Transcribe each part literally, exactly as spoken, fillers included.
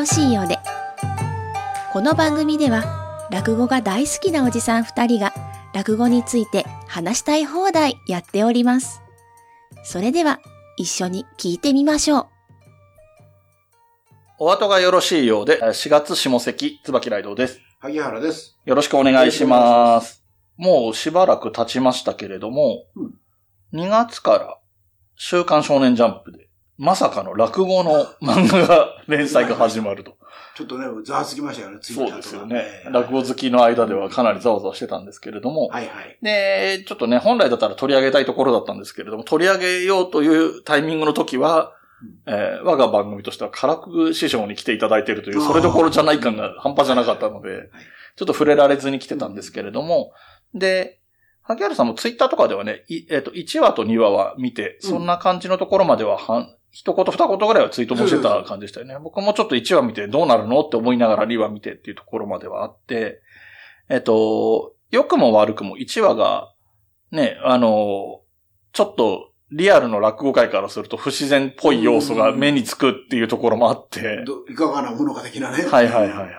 ろしいようで、この番組では落語が大好きなおじさんふたりが落語について話したい放題やっております。それでは一緒に聞いてみましょう。お後がよろしいようで、しがつ下関、椿雷堂です。萩原です。よろしくお願いします。もうしばらく経ちましたけれども、うん、にがつから週刊少年ジャンプでまさかの落語の漫画が連載が始まると。ちょっとね、ざわつきましたよね、ツイッターとか。そうですよね。えー、落語好きの間ではかなりざわざわしてたんですけれども。はいはい。で、ちょっとね、本来だったら取り上げたいところだったんですけれども、取り上げようというタイミングの時は、うん、えー、我が番組としては唐久師匠に来ていただいているという、それどころじゃない感が半端じゃなかったので、はいはい、ちょっと触れられずに来てたんですけれども、うん、で、萩原さんもツイッターとかではね、えっと、いちわとにわは見て、そんな感じのところまでははん、うん一言二言ぐらいはツイートもしてた感じでしたよね。僕もちょっといちわ見てどうなるのって思いながらにわ見てっていうところまではあって、えっと、良くも悪くもいちわが、ね、あの、ちょっとリアルの落語界からすると不自然っぽい要素が目につくっていうところもあって。いかがなものか的なね。はいはいはいはい。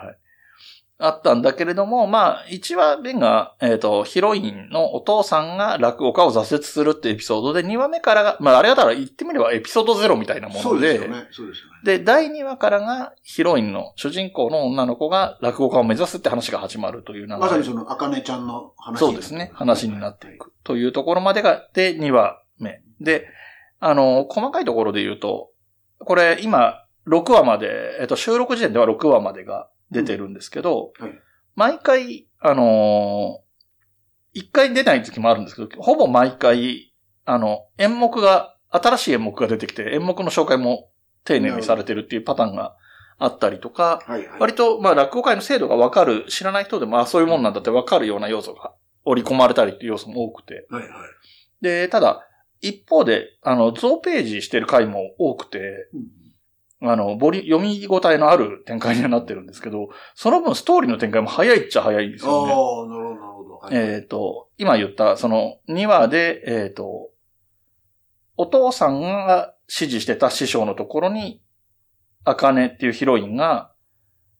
あったんだけれども、まあ、いちわめが、えっと、ヒロインのお父さんが落語家を挫折するってエピソードで、にわめからが、まあ、あれだったら言ってみればエピソードゼロみたいなもので、そうですよね。そうですよね。で、だいにわからがヒロインの主人公の女の子が落語家を目指すって話が始まるという流れ。まさにその、アカネちゃんの話。そうですね。話になっていくというところまでが、で、にわめ。で、あの、細かいところで言うと、これ今、ろくわまで、えっと、収録時点ではろくわまでが、出てるんですけど、うんはい、毎回、あのー、一回出ない時もあるんですけど、ほぼ毎回、あの、演目が、新しい演目が出てきて、演目の紹介も丁寧にされてるっていうパターンがあったりとか、はいはい、割と、まあ、落語界の制度がわかる、知らない人でも、あ、そういうもんなんだってわかるような要素が織り込まれたりっていう要素も多くて、はいはい、で、ただ、一方で、あの、増ページしてる回も多くて、うんあの、ボリ、読み応えのある展開にはなってるんですけど、その分ストーリーの展開も早いっちゃ早いんですよね。ああ、なるほど、なるほど。はい、えっと、今言った、そのにわで、えっと、お父さんが指示してた師匠のところに、アカネっていうヒロインが、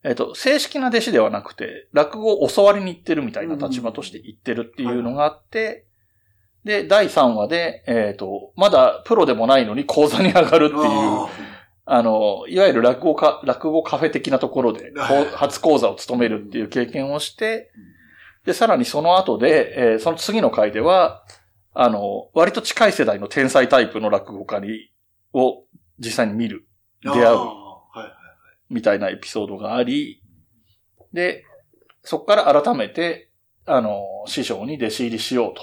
えっと、正式な弟子ではなくて、落語を教わりに行ってるみたいな立場として行ってるっていうのがあって、うんはいで、だいさんわで、えっと、まだプロでもないのに講座に上がるっていう、あの、いわゆる落語か、落語カフェ的なところで、初講座を務めるっていう経験をして、で、さらにその後で、えー、その次の回では、あの、割と近い世代の天才タイプの落語家に、を実際に見る、出会う、はいはいはい、みたいなエピソードがあり、で、そこから改めて、あの、師匠に弟子入りしようと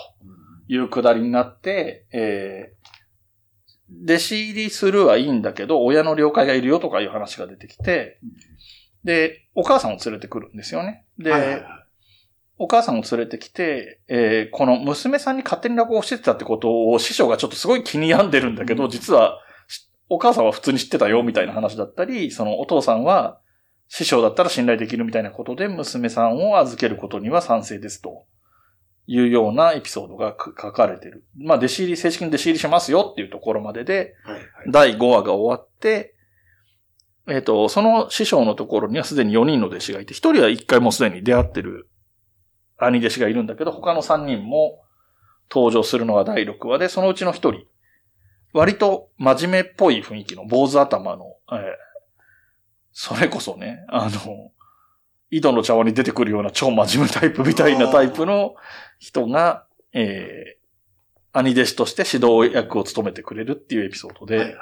いうくだりになって、えー弟子入りするはいいんだけど、親の了解がいるよとかいう話が出てきて、で、お母さんを連れてくるんですよね。で、はいはいはい、お母さんを連れてきて、えー、この娘さんに勝手に落語をしてたってことを師匠がちょっとすごい気に病んでるんだけど、うん、実はお母さんは普通に知ってたよみたいな話だったり、そのお父さんは師匠だったら信頼できるみたいなことで、娘さんを預けることには賛成ですと。いうようなエピソードが書かれてる。まあ、弟子入り、正式に弟子入りしますよっていうところまでで、はいはい、だいごわが終わって、えっと、その師匠のところにはすでによにんの弟子がいて、ひとりはいっかいもうすでに出会ってる兄弟子がいるんだけど、他のさんにんも登場するのがだいろくわで、そのうちのひとり、割と真面目っぽい雰囲気の坊主頭の、えー、それこそね、あの、井戸の茶碗に出てくるような超真面目タイプみたいなタイプの人が、えー、兄弟子として指導役を務めてくれるっていうエピソードで、はいはい、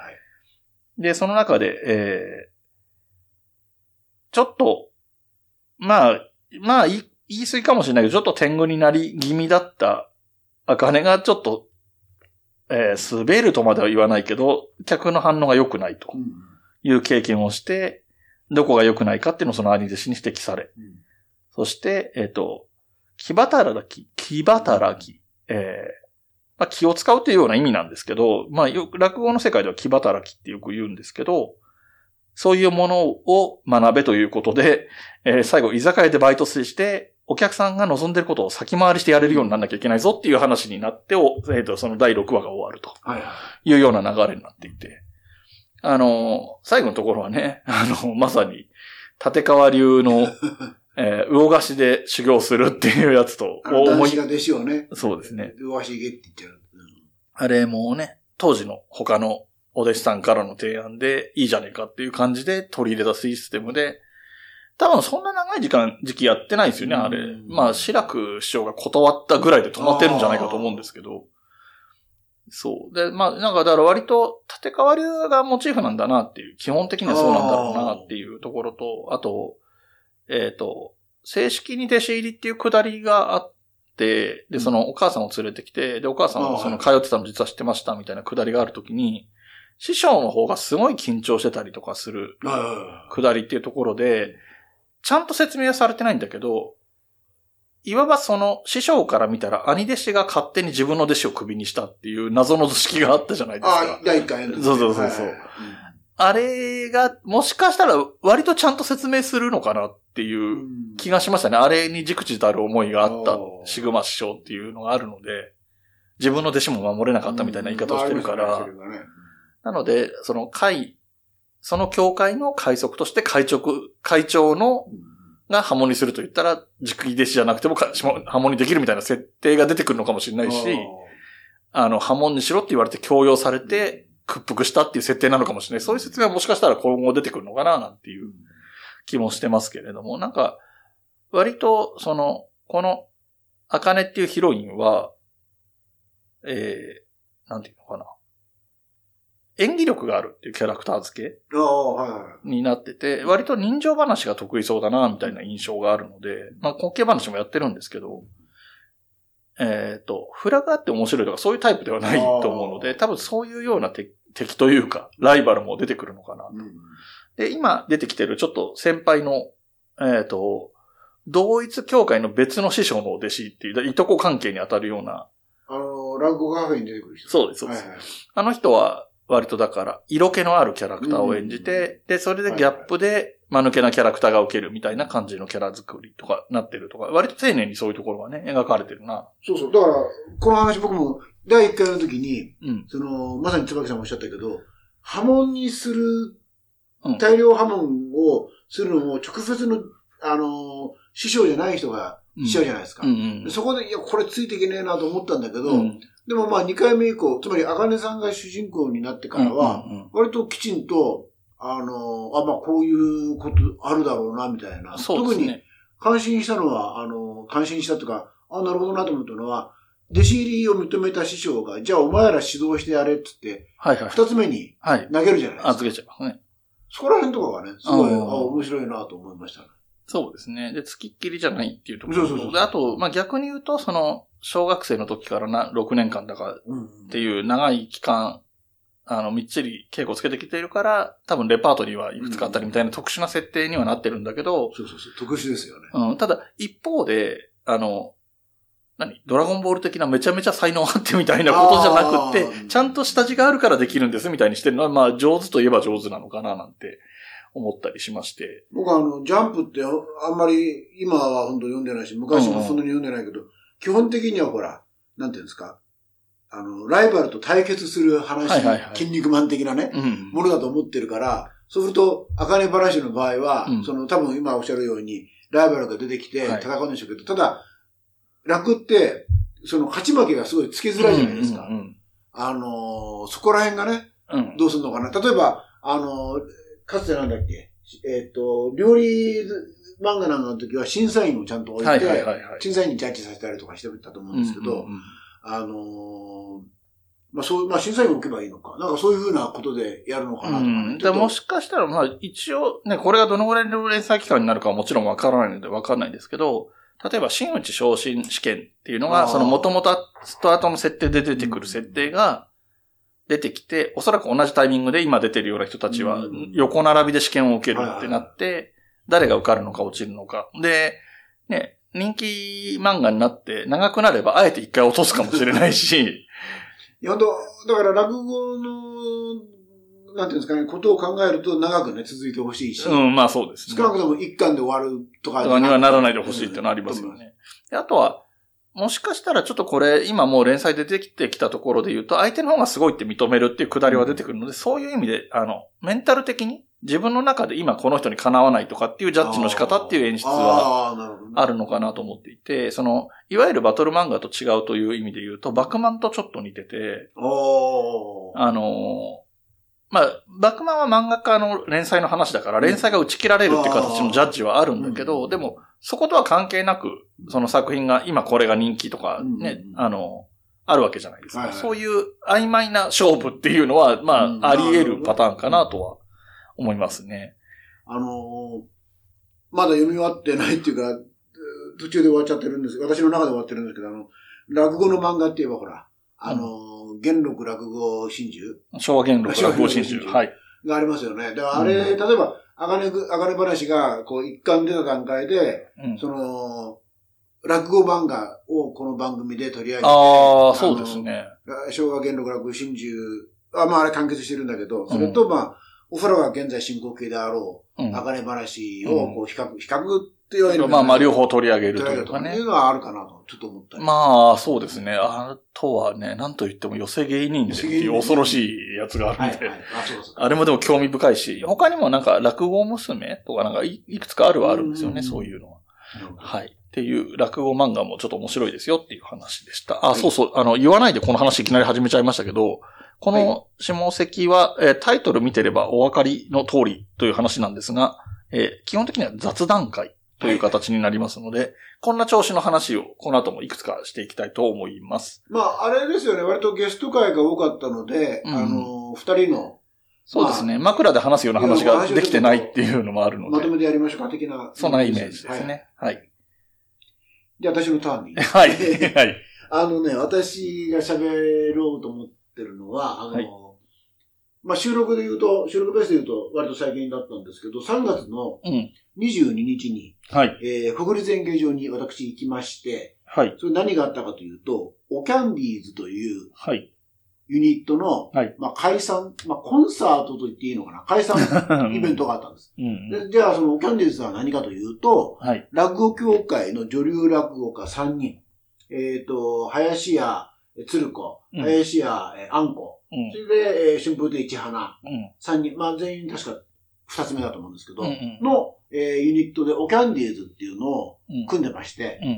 で、その中で、えー、ちょっと、まあ、まあ、言い過ぎかもしれないけど、ちょっと天狗になり気味だったアカネがちょっと、えー、滑るとまでは言わないけど、客の反応が良くないという経験をして、うんどこが良くないかっていうのをその兄弟子に指摘され。うん、そして、えっ、ー、と、気働き、気働き、えーまあ、気を使うというような意味なんですけど、まあ、よく落語の世界では気働きってよく言うんですけど、そういうものを学べということで、えー、最後居酒屋でバイトして、お客さんが望んでることを先回りしてやれるようにならなきゃいけないぞっていう話になって、えっ、ー、と、そのだいろくわが終わるというような流れになっていて。あの、最後のところはね、あの、まさに、立川流の、えー、魚河岸で修行するっていうやつと、思い。魚河岸が弟子をね。そうですね。魚河岸行けって言っちゃう。あれもね、当時の他のお弟子さんからの提案で、いいじゃねえかっていう感じで取り入れたシステムで、多分そんな長い時間、時期やってないですよね、あれ。まあ、志らく師匠が断ったぐらいで止まってるんじゃないかと思うんですけど。そう。で、まあ、なんか、だから割と、立川流がモチーフなんだなっていう、基本的にはそうなんだろうなっていうところと、あ, あと、えっ、ー、と、正式に弟子入りっていうくだりがあって、で、そのお母さんを連れてきて、で、お母さんはその通ってたの実は知ってましたみたいなくだりがあるときに、師匠の方がすごい緊張してたりとかするくだりっていうところで、ちゃんと説明はされてないんだけど、いわばその師匠から見たら兄弟子が勝手に自分の弟子をクビにしたっていう謎の図式があったじゃないですか。あ、だいいっかいの。そうそうそうそう、はいうん。あれがもしかしたら割とちゃんと説明するのかなっていう気がしましたね。あれに忸怩たる思いがあったシグマ師匠っていうのがあるので、自分の弟子も守れなかったみたいな言い方をしてるから。うんまあ、なのでその会その教会の会則として会長会長のがハモニすると言ったら、軸弟子じゃなくてもハモニできるみたいな設定が出てくるのかもしれないし、あの、ハモンにしろって言われて強要されて屈服したっていう設定なのかもしれない。そういう説明はもしかしたら今後出てくるのかななんていう気もしてますけれども、なんか、割と、その、この、アカネっていうヒロインは、えー、なんていうのかな。演技力があるっていうキャラクター付けになってて、割と人情話が得意そうだな、みたいな印象があるので、まあ、滑稽話もやってるんですけど、えっと、フラがあって面白いとかそういうタイプではないと思うので、多分そういうような敵というか、ライバルも出てくるのかなと。で、今出てきてるちょっと先輩の、えっと、同一教会の別の師匠の弟子っていう、いとこ関係に当たるような。あの、ランコカフェに出てくる人。そうです、そうです。はいはい、あの人は、割とだから、色気のあるキャラクターを演じて、で、それでギャップで、間抜けなキャラクターが受けるみたいな感じのキャラ作りとか、なってるとか、割と丁寧にそういうところがね、描かれてるな。そうそう。だから、この話僕も、だいいっかいの時に、うん、その、まさに椿さんもおっしゃったけど、波紋にする、大量波紋をするのも、直接の、あの、師匠じゃない人がしちゃうじゃないですか。うんうんうん、そこで、いや、これついていけねえなと思ったんだけど、うんでもまあにかいめ以降、つまりアカネさんが主人公になってからは、割ときちんと、あの、あ、まあこういうことあるだろうな、みたいな。そうですね。特に感心したのは、あの、感心したとか、あ、なるほどなと思ったのは、弟子入りを認めた師匠が、じゃあお前ら指導してやれって言って、はいはい。二つ目に投げるじゃないですか。はい、預けちゃいますね。そこら辺とかがね、すごい、あ、面白いなと思いましたね。そうですね。で、つきっきりじゃないっていうところと。そうそうそう。あと、まあ逆に言うと、その、小学生の時からな、ろくねんかんだからっていう長い期間、あの、みっちり稽古つけてきているから、多分レパートリーはいくつかあったりみたいな特殊な設定にはなってるんだけど。そうそうそう、特殊ですよね。うん、ただ、一方で、あの、何ドラゴンボール的なめちゃめちゃ才能あってみたいなことじゃなくて、ちゃんと下地があるからできるんですみたいにしてるのは、まあ、上手といえば上手なのかななんて。思ったりしまして。僕はあの、ジャンプってあんまり今は本当読んでないし、昔もそんなに読んでないけど、うんうん、基本的にはほら、なんていうんですか、あの、ライバルと対決する話、はいはいはい、筋肉マン的なね、うん、ものだと思ってるから、そうすると、アカネ話の場合は、うん、その多分今おっしゃるように、ライバルが出てきて戦うんでしょうけど、はい、ただ、楽って、その勝ち負けがすごいつけづらいじゃないですか。うんうんうん、あの、そこら辺がね、うん、どうするのかな。例えば、あの、かつてなんだっけえっ、ー、と、料理漫画なんかの時は審査員をちゃんと置いて、はいはいはいはい、審査員にジャッジさせたりとかしてたと思うんですけど、うんうんうん、あのー、まあ、そう、まあ、審査員を置けばいいのか。なんかそういうふうなことでやるのかなとかね。うん、だもしかしたら、まあ、一応ね、これがどのぐらいの連載期間になるかはもちろんわからないのでわかんないですけど、例えば、真打ち昇進試験っていうのが、その元々スタートの設定で出てくる設定が、出てきて、おそらく同じタイミングで今出てるような人たちは、横並びで試験を受けるってなって、誰が受かるのか落ちるのか。で、ね、人気漫画になって長くなれば、あえて一回落とすかもしれないし。いや、ほんと、だから落語の、なんていうんですかね、ことを考えると長くね、続いてほしいし。うん、まあそうですね。少なくとも一巻で終わるとか。とかにはならないでほしいってのありますよね。うん、であとは、もしかしたらちょっとこれ今もう連載出てきてきたところで言うと、相手の方がすごいって認めるっていうくだりは出てくるので、そういう意味であのメンタル的に自分の中で今この人にかなわないとかっていうジャッジの仕方っていう演出はあるのかなと思っていて、そのいわゆるバトル漫画と違うという意味で言うと、バクマンとちょっと似てて、あのまあバクマンは漫画家の連載の話だから連載が打ち切られるっていう形のジャッジはあるんだけど、でもそことは関係なくその作品が今これが人気とかね、あのあるわけじゃないですか。そういう曖昧な勝負っていうのはまああり得るパターンかなとは思いますね。あの、まだ読み終わってないっていうか、途中で終わっちゃってるんです。私の中で終わってるんですけど、あの、落語の漫画って言えばほら、あの、元禄落語心中。昭和元禄落語心中。はい。がありますよね。だからあれ、うん、例えば、あかね、あかね話が、こう、一巻出た段階で、うん、その、落語漫画をこの番組で取り上げて。ああ、そうですね。昭和元禄落語心中、あ、まああれ完結してるんだけど、それと、まあ、うんお風呂が現在進行形であろう、あかね話をこう比較、うん、比較って言われる。まあまあ両方取り上げるというかね。というのはあるかなと、ちょっと思ったり。まあそうですね。あとはね、なんと言っても寄せ芸人っていう恐ろしいやつがあるんで。あれもでも興味深いし、他にもなんか落語娘とかなんか い, いくつかあるはあるんですよね、そういうのは。はい。っていう落語漫画もちょっと面白いですよっていう話でした。あ、そうそう。あの、言わないでこの話いきなり始めちゃいましたけど、この下関は、えー、タイトル見てればお分かりの通りという話なんですが、えー、基本的には雑談会という形になりますので、はい、こんな調子の話をこの後もいくつかしていきたいと思います。まあ、あれですよね。割とゲスト会が多かったので、うん、あの、二人の。そうですね。まあ、枕で話すような話ができてないっていうのもあるので。まとめてやりましょうか的な。そんなイメージですね。はい。はい、で、私のターンに。はい。はい。あのね、私が喋ろうと思って、てるのは、あの、はい、まあ、収録で言うと、収録ベースで言うと、割と最近だったんですけど、さんがつのにじゅうににちに、うんはいえー、国立演芸場に私行きまして、はい、それ何があったかというと、オキャンディーズというユニットの、はいまあ、解散、まあ、コンサートと言っていいのかな、解散イベントがあったんです。うん、でじゃあ、そのオキャンディーズは何かというと、はい、落語協会の女流落語家さんにん、えっ、ー、と、林家、鶴子、林家、うん、あんこ、うん、それで、春風亭一花、うん、さんにん、まあ全員確かふたつめだと思うんですけど、うんうん、の、えー、ユニットでオキャンディーズっていうのを組んでまして、うんうん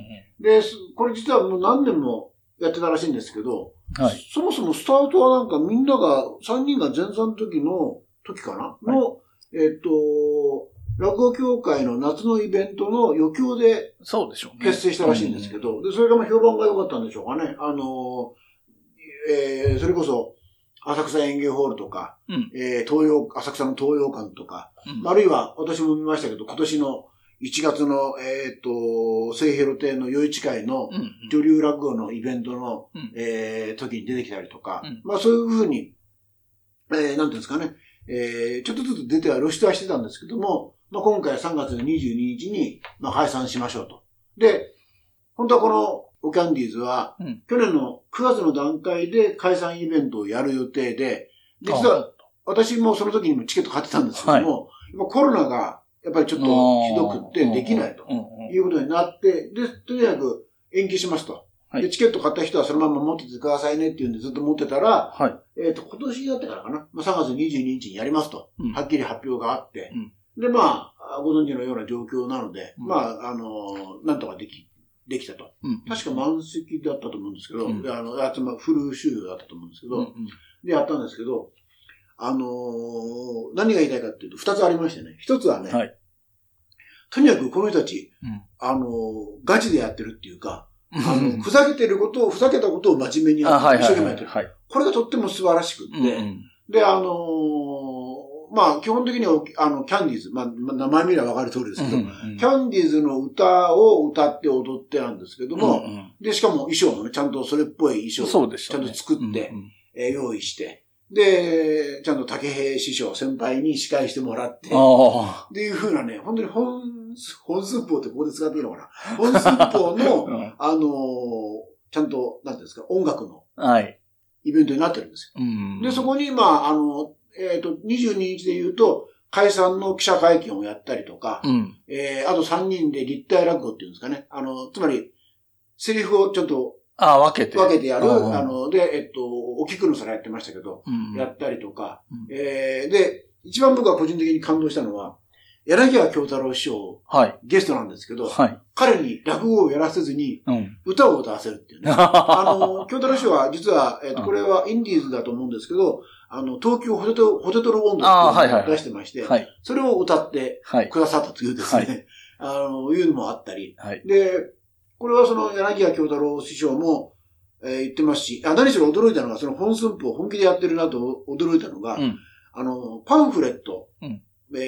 うん、で、これ実はもう何年もやってたらしいんですけど、はい、そもそもスタートはなんかみんなが、さんにんが前座の時の、時かなの、はい、えっと、落語協会の夏のイベントの余興で結成したらしいんですけど、でそれがまあ評判が良かったんでしょうかね。あの、えー、それこそ浅草演芸ホールとか、うんえー、東洋浅草の東洋館とか、うん、あるいは私も見ましたけど、今年のいちがつの、えっと、末広亭の夜市会の女流落語のイベントの、うんえー、時に出てきたりとか、うん、まあそういうふうに、えー、なんていうんですかね、えー、ちょっとずつ出ては露出はしてたんですけども、まあ、今回さんがつにじゅうににちに、まあ、解散しましょうと。で、本当はこのオキャンディーズは、うん、去年のくがつの段階で解散イベントをやる予定で、実は私もその時にもチケット買ってたんですけども、今コロナがやっぱりちょっとひどくってできないということになって、で、とにかく延期しますと。で、チケット買った人はそのまま持っててくださいねっていうんでずっと持ってたら、はい、えっと、今年だってからかな、まあ、さんがつにじゅうににちにやりますと、うん、はっきり発表があって、うんで、まあ、ご存知のような状況なので、うん、まあ、あの、なんとかでき、できたと。うん、確か満席だったと思うんですけど、うん、であの、あつま、フル収容だったと思うんですけど、うんうん、で、やったんですけど、あのー、何が言いたいかっていうと、二つありましてね。一つはね、はい、とにかくこの人たち、うん、あのー、ガチでやってるっていうか、あの、ふざけてることを、ふざけたことを真面目にやってる、一生懸命やってる。これがとっても素晴らしくって、うんうん、で、あのー、まあ、基本的にあの、キャンディーズ、まあ、名前見ればわかる通りですけど、うんうん、キャンディーズの歌を歌って踊ってなんですけども、うんうん、で、しかも衣装もね、ちゃんとそれっぽい衣装をちゃんと作って、ねうんうん、用意して、で、ちゃんと竹平師匠、先輩に司会してもらって、っていうふうなね、本当に本、本寸法ってここで使っていいのかな本寸法の、うん、あの、ちゃんと、なんていうんですか、音楽の、イベントになってるんですよ。はいうんうん、で、そこに、まあ、あの、えっと、にじゅうににちで言うと、解散の記者会見をやったりとか、うん、えー、あとさんにんで立体落語っていうんですかね。あの、つまり、セリフをちょっと、ああ、分けて。分けてやる。うん、あの、で、えっと、お菊の皿やってましたけど、うん、やったりとか、うん、えー、で、一番僕は個人的に感動したのは、柳家京太郎師匠、はい、ゲストなんですけど、はい、彼に落語をやらせずに、歌を歌わせるっていうね。うん、あの、京太郎師匠は実は、えっと、これはインディーズだと思うんですけど、あの、東京ホテト、ホテトロボンドっていうのを出してまして、はいはいはい、それを歌ってくださったというですね、はい、あの、いうのもあったり、はい、で、これはその柳家京太郎師匠も、えー、言ってますし、あ、何しろ驚いたのが、その本寸法を本気でやってるなと驚いたのが、うん、あの、パンフレット、うん、えー、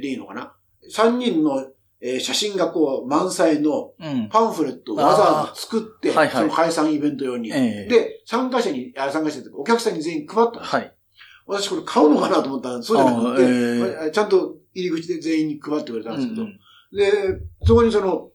でいいのかな。さんにんの、えー、写真がこう、満載のパンフレットをわざわざ作って、うんはいはい、その解散イベント用に。えー、で、参加者に、あ、参加者ってお客さんに全員配ったの。はい。私これ買うのかなと思ったら、そうじゃなくて、えー、ちゃんと入り口で全員に配ってくれたんですけど、うん、で、そこにその、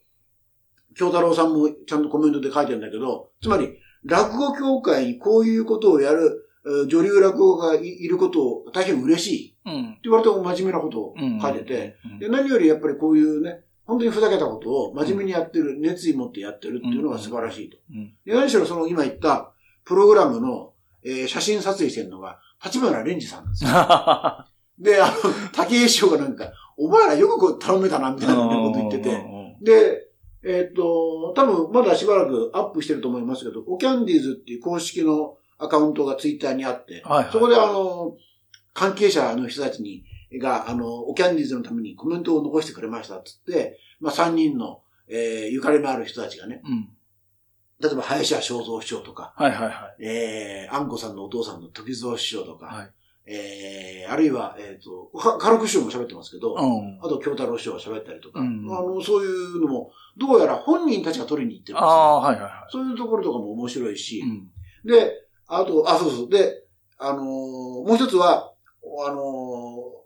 京太郎さんもちゃんとコメントで書いてるんだけど、つまり、落語協会にこういうことをやる、女流落語家が い, いることを大変嬉しい。うん。って言われても真面目なことを書いてて、うんうんうん、で、何よりやっぱりこういうね、本当にふざけたことを真面目にやってる、うん、熱意持ってやってるっていうのが素晴らしいと。うんうん、で、何しろその今言ったプログラムの、えー、写真撮影してるのが、立花蓮司さんなんですよ。で、あの、竹井師匠がなんか、お前らよくこう頼めたな、みたいなこと言ってて、で、えっと、多分まだしばらくアップしてると思いますけど、オキャンディーズっていう公式のアカウントがツイッターにあって、はいはい、そこであの、関係者の人たちに、が、あの、オキャンディーズのためにコメントを残してくれましたっつって、まあさんにんの、えー、ゆかりのある人たちがね、うん、例えば林家正蔵師匠とか、はいはいはい、えー、あんこさんのお父さんの時蔵師匠とか、はい、えー、あるいは、えっと、軽く師匠も喋ってますけど、うん、あと京太郎師匠が喋ったりとか、うん、あの、そういうのも、どうやら本人たちが取りに行ってるんですよ、ね、あ、はいはいはい。そういうところとかも面白いし、うん、で、あと、あ、そうそう、で、あのー、もう一つは、あの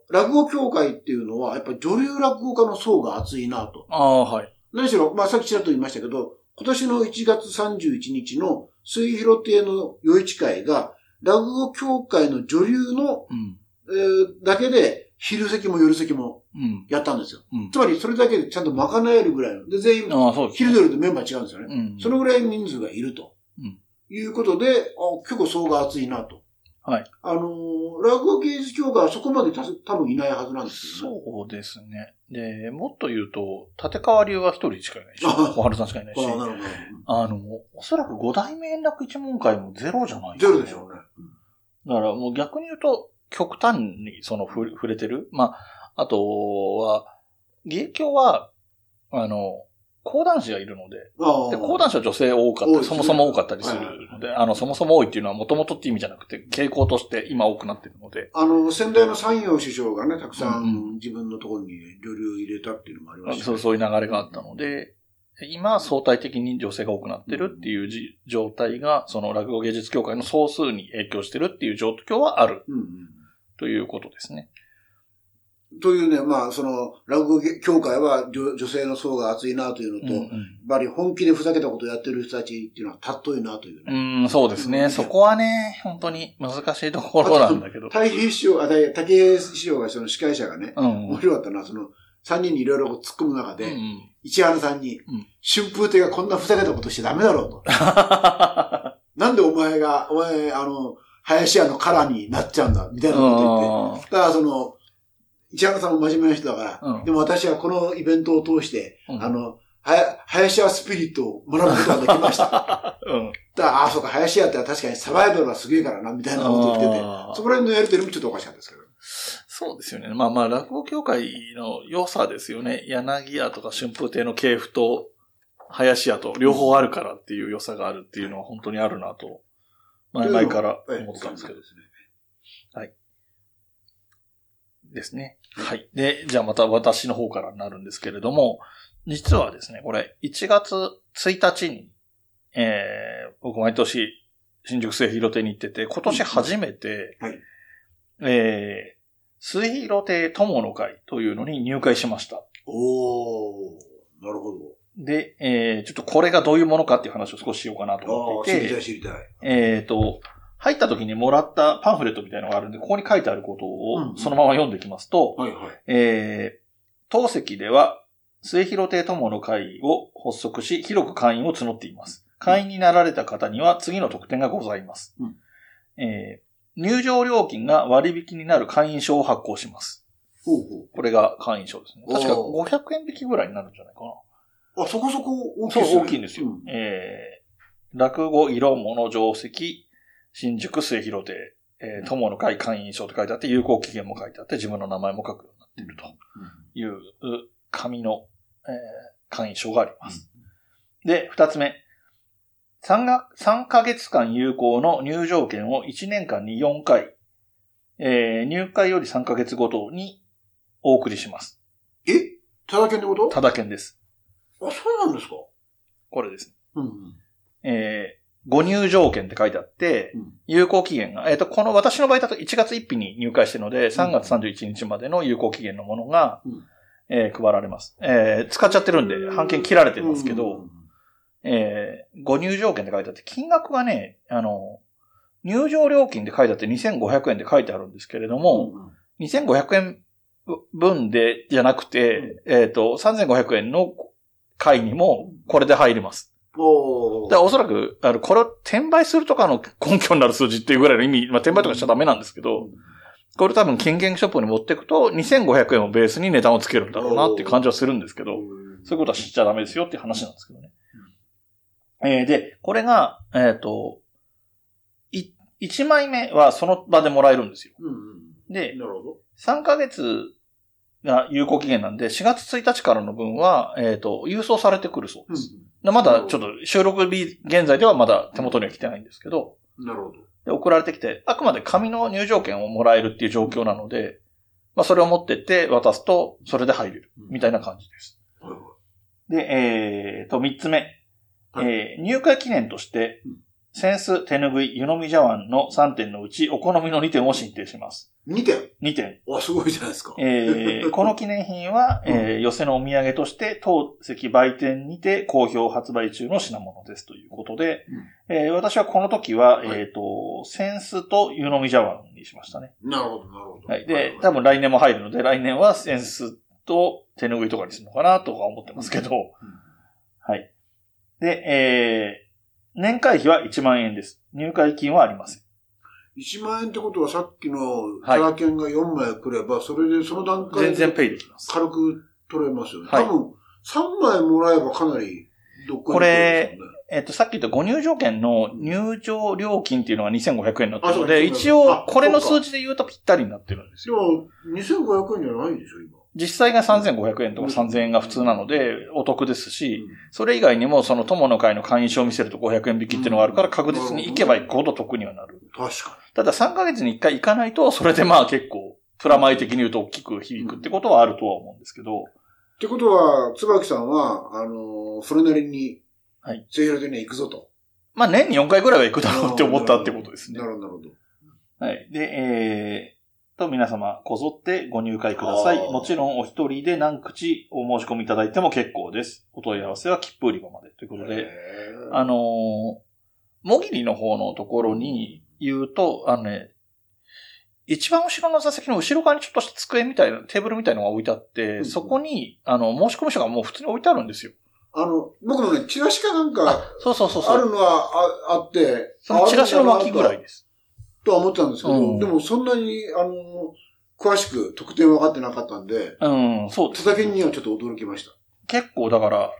ー、落語協会っていうのは、やっぱり女流落語家の層が厚いなと。ああ、はい。何しろ、まあ、さっきちらっと言いましたけど、今年のいちがつさんじゅういちにちの末広亭の夜市会が、落語協会の女流の、うんえー、だけで昼席も夜席もやったんですよ、うん、つまりそれだけでちゃんと賄えるぐらいので全員昼ぞれとメンバー違うんですよね、うん、そのぐらい人数がいると、うん、いうことであ結構層が厚いなと、はい、あのー、落語芸術協会はそこまでた多分いないはずなんですよね。そうですね。で、もっと言うと、立川流は一人しかいないし、小春さんしかいないし、あ, なるほどあの、おそらく五代目円楽一門会もゼロじゃないですか、ね。ゼロでしょうね。だからもう逆に言うと、極端にそのふ触れてる。まあ、あとは、芸協は、あの、講談師がいるの で, で、講談師は女性多かったり、そもそも多かったりするので、はい、あの、そもそも多いっていうのはもともとって意味じゃなくて、傾向として今多くなってるので。あの、先代の山陽師匠がね、たくさん自分のところに女流入れたっていうのもありました、ねうん、そう、そういう流れがあったので、今、相対的に女性が多くなってるっていうじ状態が、その落語芸術協会の総数に影響してるっていう状況はある、うんうん、ということですね。というね、まあ、その、落語協会は女、女性の層が厚いなというのと、うんうん、やっぱり本気でふざけたことをやってる人たちっていうのはたっといなというね。うん、そうですね。そこはね、本当に難しいところなんだけど。大平師匠、あ、大平、竹井師匠がその司会者がね、うんうん、面白かったのは、その、三人にいろいろ突っ込む中で、うんうん、市原さんに、うん、春風亭がこんなふざけたことしてダメだろうと。なんでお前が、お前、あの、林家のカラーになっちゃうんだ、みたいなこと言って。だからその、市原さんも真面目な人だから、うん、でも私はこのイベントを通して、うん、あの、は、林家スピリットを学ぶことができました。うん、だああ、そうか、林家って確かにサバイバルはすげえからな、みたいなことを言ってて、そこら辺のやりとりもちょっとおかしかったですけど。そうですよね。まあまあ、落語協会の良さですよね。柳家とか春風亭の系譜と、林家と両方あるからっていう良さがあるっていうのは本当にあるなと、前々から思ったんですけど。はい。ですね。はい。で、じゃあまた私の方からになるんですけれども、実はですね、これ、いちがつついたちに、えー、僕毎年、新宿末広亭に行ってて、今年初めて、はい、えー、末広亭友の会というのに入会しました。おー、なるほど。で、えー、ちょっとこれがどういうものかっていう話を少ししようかなと思っていて、知りたい知りたい。えーと、入った時にもらったパンフレットみたいなのがあるんで、ここに書いてあることをそのまま読んでいきますと、うんうんはいはい、えー、当席では、末広亭友の会を発足し、広く会員を募っています。会員になられた方には次の特典がございます。うんえー、入場料金が割引になる会員証を発行します。ほうほうこれが会員証ですね。確かごひゃくえん引きぐらいになるんじゃないかな。あ、そこそこ大きいですよね。そう、大きいんですよ。うんえー、落語、色物、定石、新宿末広亭、えー、友の会会員証と書いてあって、有効期限も書いてあって、自分の名前も書くようになっているという、うん、紙のえー、会員証があります。うん、で、二つ目。三が、三ヶ月間有効の入場券を一年間によんかい、えー、入会よりさんかげつごとにお送りします。え？ただ券ってこと？ただ券です。あ、そうなんですか？これです。うん、うん。えー、ご入場券って書いてあって、うん、有効期限が、えっと、この私の場合だといちがつついたちに入会しているので、さんがつさんじゅういちにちまでの有効期限のものが、うんうんえー、配られます、えー。使っちゃってるんで、半券切られてますけど、うんうんえー、ご入場券って書いてあって、金額がね、あの、入場料金で書いてあってにせんごひゃくえんって書いてあるんですけれども、うん、にせんごひゃくえんぶんで、じゃなくて、うん、えっと、さんぜんごひゃくえんの会にも、これで入ります。おだからおそらく、あの、これを転売するとかの根拠になる数字っていうぐらいの意味、まあ、転売とかしちゃダメなんですけど、うんこれ多分金券ショップに持っていくとにせんごひゃくえんをベースに値段をつけるんだろうなっていう感じはするんですけど、そういうことは知っちゃダメですよっていう話なんですけどね。うん、えー、で、これが、えっと、い、いちまいめはその場でもらえるんですよ。うんうん、で、なるほど、さんかげつが有効期限なんでしがつついたちからの分は、えっと、郵送されてくるそうです。うん、まだちょっと収録日現在ではまだ手元には来てないんですけど、なるほど。で、送られてきて、あくまで紙の入場券をもらえるっていう状況なので、まあ、それを持ってって渡すと、それで入れる。みたいな感じです。うん、で、えっ、ー、と、三つ目、はいえー。入会記念として、扇子、手拭い、湯飲み茶碗のさんてんのうち、お好みのにてんを申請します。にてん ?に 点。あ、すごいじゃないですか。えー、この記念品は、えー、寄せのお土産として、当席売店にて好評発売中の品物ですということで、うんえー、私はこの時は、はい、えっと、扇子と湯飲み茶碗にしましたね。なるほど、なるほど。はい。で、はいはい、多分来年も入るので、来年は扇子と手拭いとかにするのかなとか思ってますけど、うん、はい。で、えー、年会費はいちまんえんです。入会金はありません。いちまんえんってことはさっきのタラ券がよんまいくれば、それでその段階で全然ペイできます。軽く取れますよね。はい、多分さんまいもらえばかなりどっかに取れますよね。これ、えっと、さっき言ったご入場券の入場料金っていうのがにせんごひゃくえんになってるので、一応これの数字で言うとぴったりになってるんですよ。でもにせんごひゃくえんじゃないでしょ、今。実際がさんぜんごひゃくえんとかさんぜんえんが普通なのでお得ですし、それ以外にもその友の会の会員証を見せるとごひゃくえん引きっていうのがあるから確実に行けば行くほど得にはなる。確かに。たださんかげつにいっかい行かないと、それでまあ結構プラマイ的に言うと大きく響くってことはあるとは思うんですけど。ってことは、椿さんは、あの、それなりに、はい。末広亭に行くぞと。まあ年によんかいぐらいは行くだろうって思ったってことですね。なるほど、なるほど。はい。で、えー、と、皆様、こぞってご入会ください。もちろん、お一人で何口お申し込みいただいても結構です。お問い合わせは切符売り場まで。ということで、あのー、もぎりの方のところに言うと、あのね、一番後ろの座席の後ろ側にちょっとした机みたいな、テーブルみたいなのが置いてあって、うん、そこに、あの、申し込み書がもう普通に置いてあるんですよ。あの、僕のね、チラシかなんか、そうそうそうそう。あるのはあって、そのチラシの脇ぐらいです。とは思ったんですけど、うん、でもそんなに、あの、詳しく特典分かってなかったんで、うん、そうです。叩きにはちょっと驚きました。結構だから、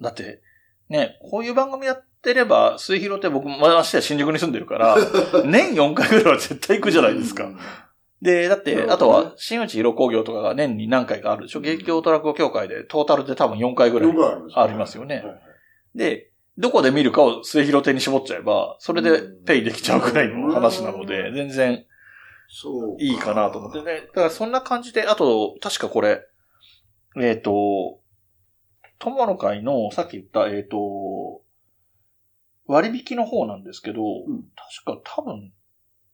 だって、ね、こういう番組やってれば、末広亭僕、まだしては新宿に住んでるから、年よんかいぐらいは絶対行くじゃないですか。うん、で、だって、ね、あとは、新内広工業とかが年に何回かあるでしょ。芸協と落語協会で、トータルで多分よんかいぐらいありますよね。で、どこで見るかを末広亭に絞っちゃえば、それでペイできちゃうくらいの話なので、全然いいかなと思ってね。だからそんな感じで、あと、確かこれ、えっと、友の会のさっき言った、えっと、割引の方なんですけど、うん、確か多分、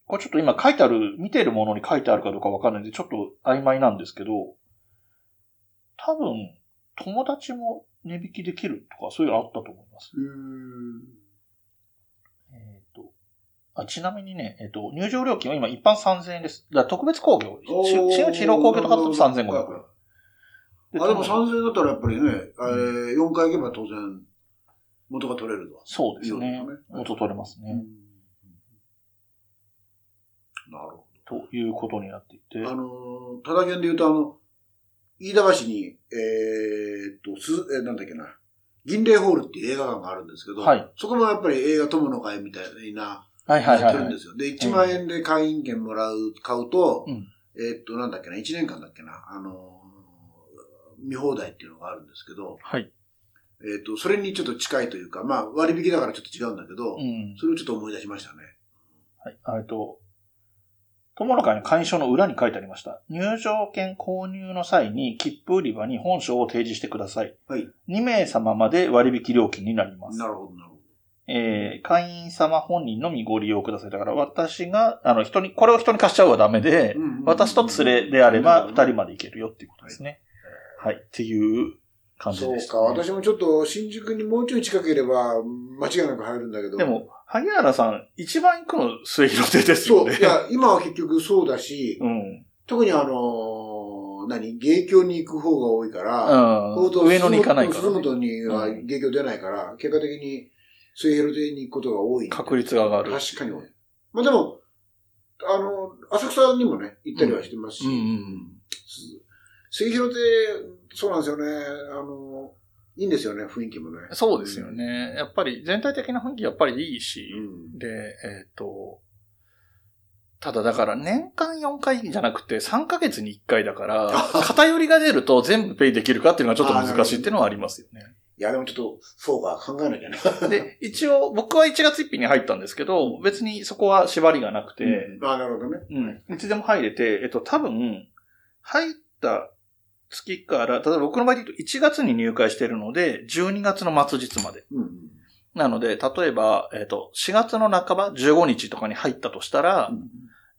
これちょっと今書いてある、見てるものに書いてあるかどうかわかんないんで、ちょっと曖昧なんですけど、多分、友達も、値引きできるとか、そういうのあったと思います。えっと、あ、ちなみにね、えっと、入場料金は今一般さんぜんえんです。だから特別興行。新内広工業とかだとさんぜんごひゃくえん。あ、でもさんぜんえんだったらやっぱりね、えー、よんかい行けば当然元が取れるとは。そうですね。ね、元取れますね。なるほど。ということになっていて。あの、ただ県で言うと、あの、飯田橋に、えー、っと、す、えー、なんだっけな、銀嶺ホールっていう映画館があるんですけど、はい、そこもやっぱり映画友の会みたいな、はいはいはい、はい。やってるんですよ。で、いちまんえんで会員券もらう、買うと、うん、えー、っと、なんだっけな、いちねんかんだっけな、あの、見放題っていうのがあるんですけど、はい。えー、っと、それにちょっと近いというか、まあ、割引だからちょっと違うんだけど、うん、それをちょっと思い出しましたね。はい。えっと、友の会の会章の裏に書いてありました。入場券購入の際に切符売り場に本書を提示してください。はい。にめいさままで割引料金になります。なるほど、なるほど。えー、会員様本人のみご利用ください。だから私が、あの人に、これを人に貸しちゃうはダメで、うんうんうんうん、私と連れであれば二人まで行けるよっていうことですね。はい。はい、っていう感じです、ね。そうか。私もちょっと新宿にもうちょい近ければ間違いなく入るんだけど。でも、萩原さん、一番行くの末広亭ですよね。そう。いや、今は結局そうだし、うん、特にあの、何、芸協に行く方が多いから、うん、上野に行かないから、ね。洲本には芸協出ないから、うん、結果的に末広亭に行くことが多い。確率が上がる。確かに多い。まあでも、あの、浅草にもね、行ったりはしてますし、うんうんうん、末広亭、そうなんですよね、あの、いいんですよね、雰囲気もね。そうですよね。うん、やっぱり全体的な雰囲気やっぱりいいし、うん、で、えっ、ー、と、ただだから年間よんかいじゃなくてさんかげつにいっかいだから、偏りが出ると全部ペイできるかっていうのはちょっと難しいっていうのはありますよね。いや、でもちょっと、そうか、考えなきゃね。で、一応、僕はいちがつついたちに入ったんですけど、別にそこは縛りがなくて、うん、あ、なるほどね。うん。いつでも入れて、えっと、多分、入った、月から、例えば僕の場合で言うといちがつに入会しているので、じゅうにがつの末日まで。うんうん、なので、例えば、えっと、しがつの半ば、じゅうごにちとかに入ったとしたら、うん、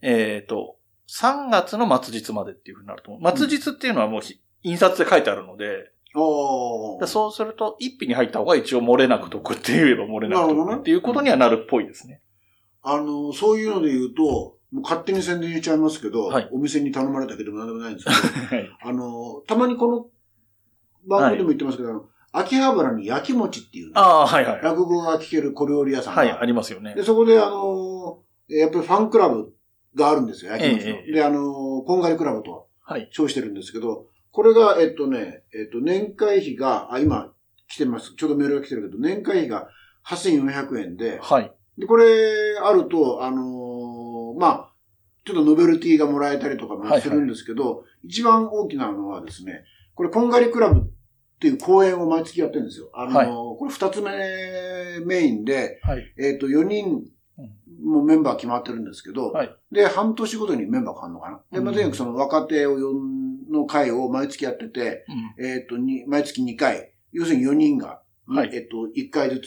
えっと、さんがつの末日までっていうふうになると思う。末日っていうのはもう、うん、印刷で書いてあるので、おそうすると、一日に入った方が一応漏れなく得って言えば漏れなく得っていうことにはなるっぽいですね。うん、あの、そういうので言うと、もう勝手に宣伝言っちゃいますけど、はい、お店に頼まれたけども何でもないんですけど、はい、あの、たまにこの番組でも言ってますけど、はい、秋葉原に焼き餅っていう、ね、あ、はいはい、落語が聞ける小料理屋さんが、はい、ありますよね。で、そこであの、やっぱりファンクラブがあるんですよ、焼き餅の。えー、で、あの、こんがりクラブと称してるんですけど、はい、これが、えっとね、えっと、年会費が、あ、今来てます。ちょうどメールが来てるけど、年会費がはっせんよんひゃくえんで、はい。で、これ、あると、あのー、まあ、ちょっとノベルティがもらえたりとかもするんですけど、はいはい、一番大きなのはですね、これ、こんがりクラブっていう公演を毎月やってるんですよ。あのーはい、これ二つ目メインで、はい、えっと、よにん、もうメンバー決まってるんですけど、はい、で、半年ごとにメンバー変わるのかな。で、まあ、とにかくその若手を呼んの会を毎月やってて、うん、えっ、ー、と、毎月にかい、要するによにんが、はい、えっ、ー、と、いっかいずつ、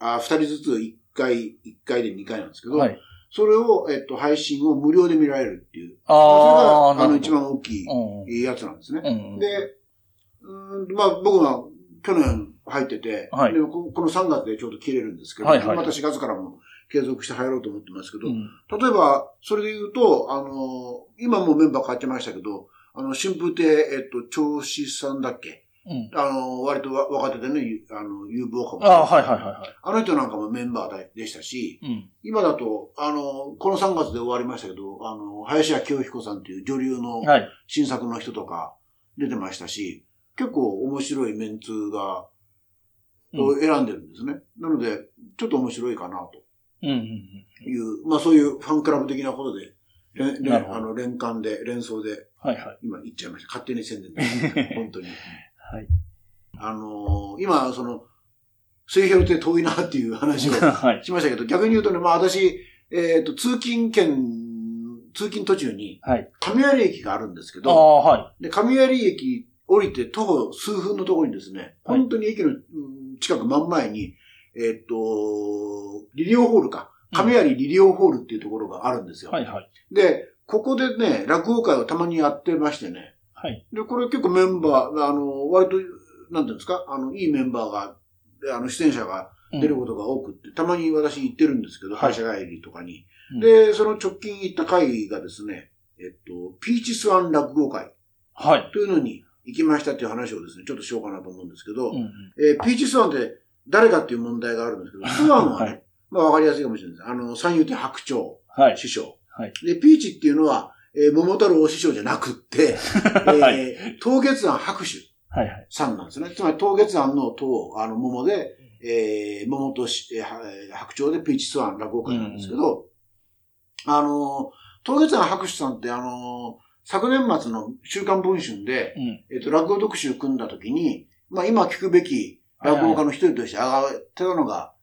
あ、ふたりずついっかい、いっかいでにかいなんですけど、はい、それを、えっ、ー、と、配信を無料で見られるっていう。ああ、それが、あの、一番大きいやつなんですね。うん、で、うん、まあ、僕は去年入ってて、はい、でこのさんがつでちょうど切れるんですけど、はいはい、またしがつからも、継続して入ろうと思ってますけど、うん、例えば、それで言うと、あの、今もうメンバー変わっちゃいましたけど、あの、春風亭、えっと、長子さんだっけ、うん、あの、割と若手でね、あの、有望かもしれない。あ、はいはいはい。あの人なんかもメンバーでしたし、うん、今だと、あの、このさんがつで終わりましたけど、あの、林家清彦さんっていう女流の新作の人とか出てましたし、はい、結構面白いメンツが、うん、選んでるんですね。なので、ちょっと面白いかなと。うんうんうん、いう、まあそういうファンクラブ的なことで、あの、連関で、連想で、はいはい、今言っちゃいました。勝手に宣伝で、本当に。はい。あのー、今、その、末広亭遠いなっていう話をしましたけど、はい、逆に言うとね、まあ私、えっ、ー、と、通勤圏、通勤途中に、神谷駅があるんですけど、はい、で神谷駅降りて徒歩数分のところにですね、本当に駅の近く真ん前に、えっ、ー、と、リリオホールか。亀有リリオホールっていうところがあるんですよ。うん、はいはい。で、ここでね、落語会をたまにやってましてね。はい。で、これ結構メンバー、あの、割と、なんていうんですか、あの、いいメンバーが、あの、出演者が出ることが多くって、うん、たまに私行ってるんですけど、会社帰りとかに、はい。で、その直近行った会がですね、えっと、ピーチスワン落語会。はい。というのに、行きましたっていう話をですね、ちょっとしようかなと思うんですけど、うんうんえー、ピーチスワンって誰かっていう問題があるんですけど、スワンはね、はい、まあわかりやすいかもしれないです。あの、三遊亭白鳥、はい、師匠、はい。で、ピーチっていうのは、えー、桃太郎師匠じゃなくって、はい、えー、桃月庵白手さんなんですね。はいはい、つまり、桃月庵の桃、あの、桃で、えー、桃とし、えー、白鳥でピーチスワン落語会なんですけど、うんうん、あの、桃月庵白手さんってあの、昨年末の週刊文春で、うん、えっと、落語特集組んだときに、まあ今聞くべき落語家の一人として上がってたのが、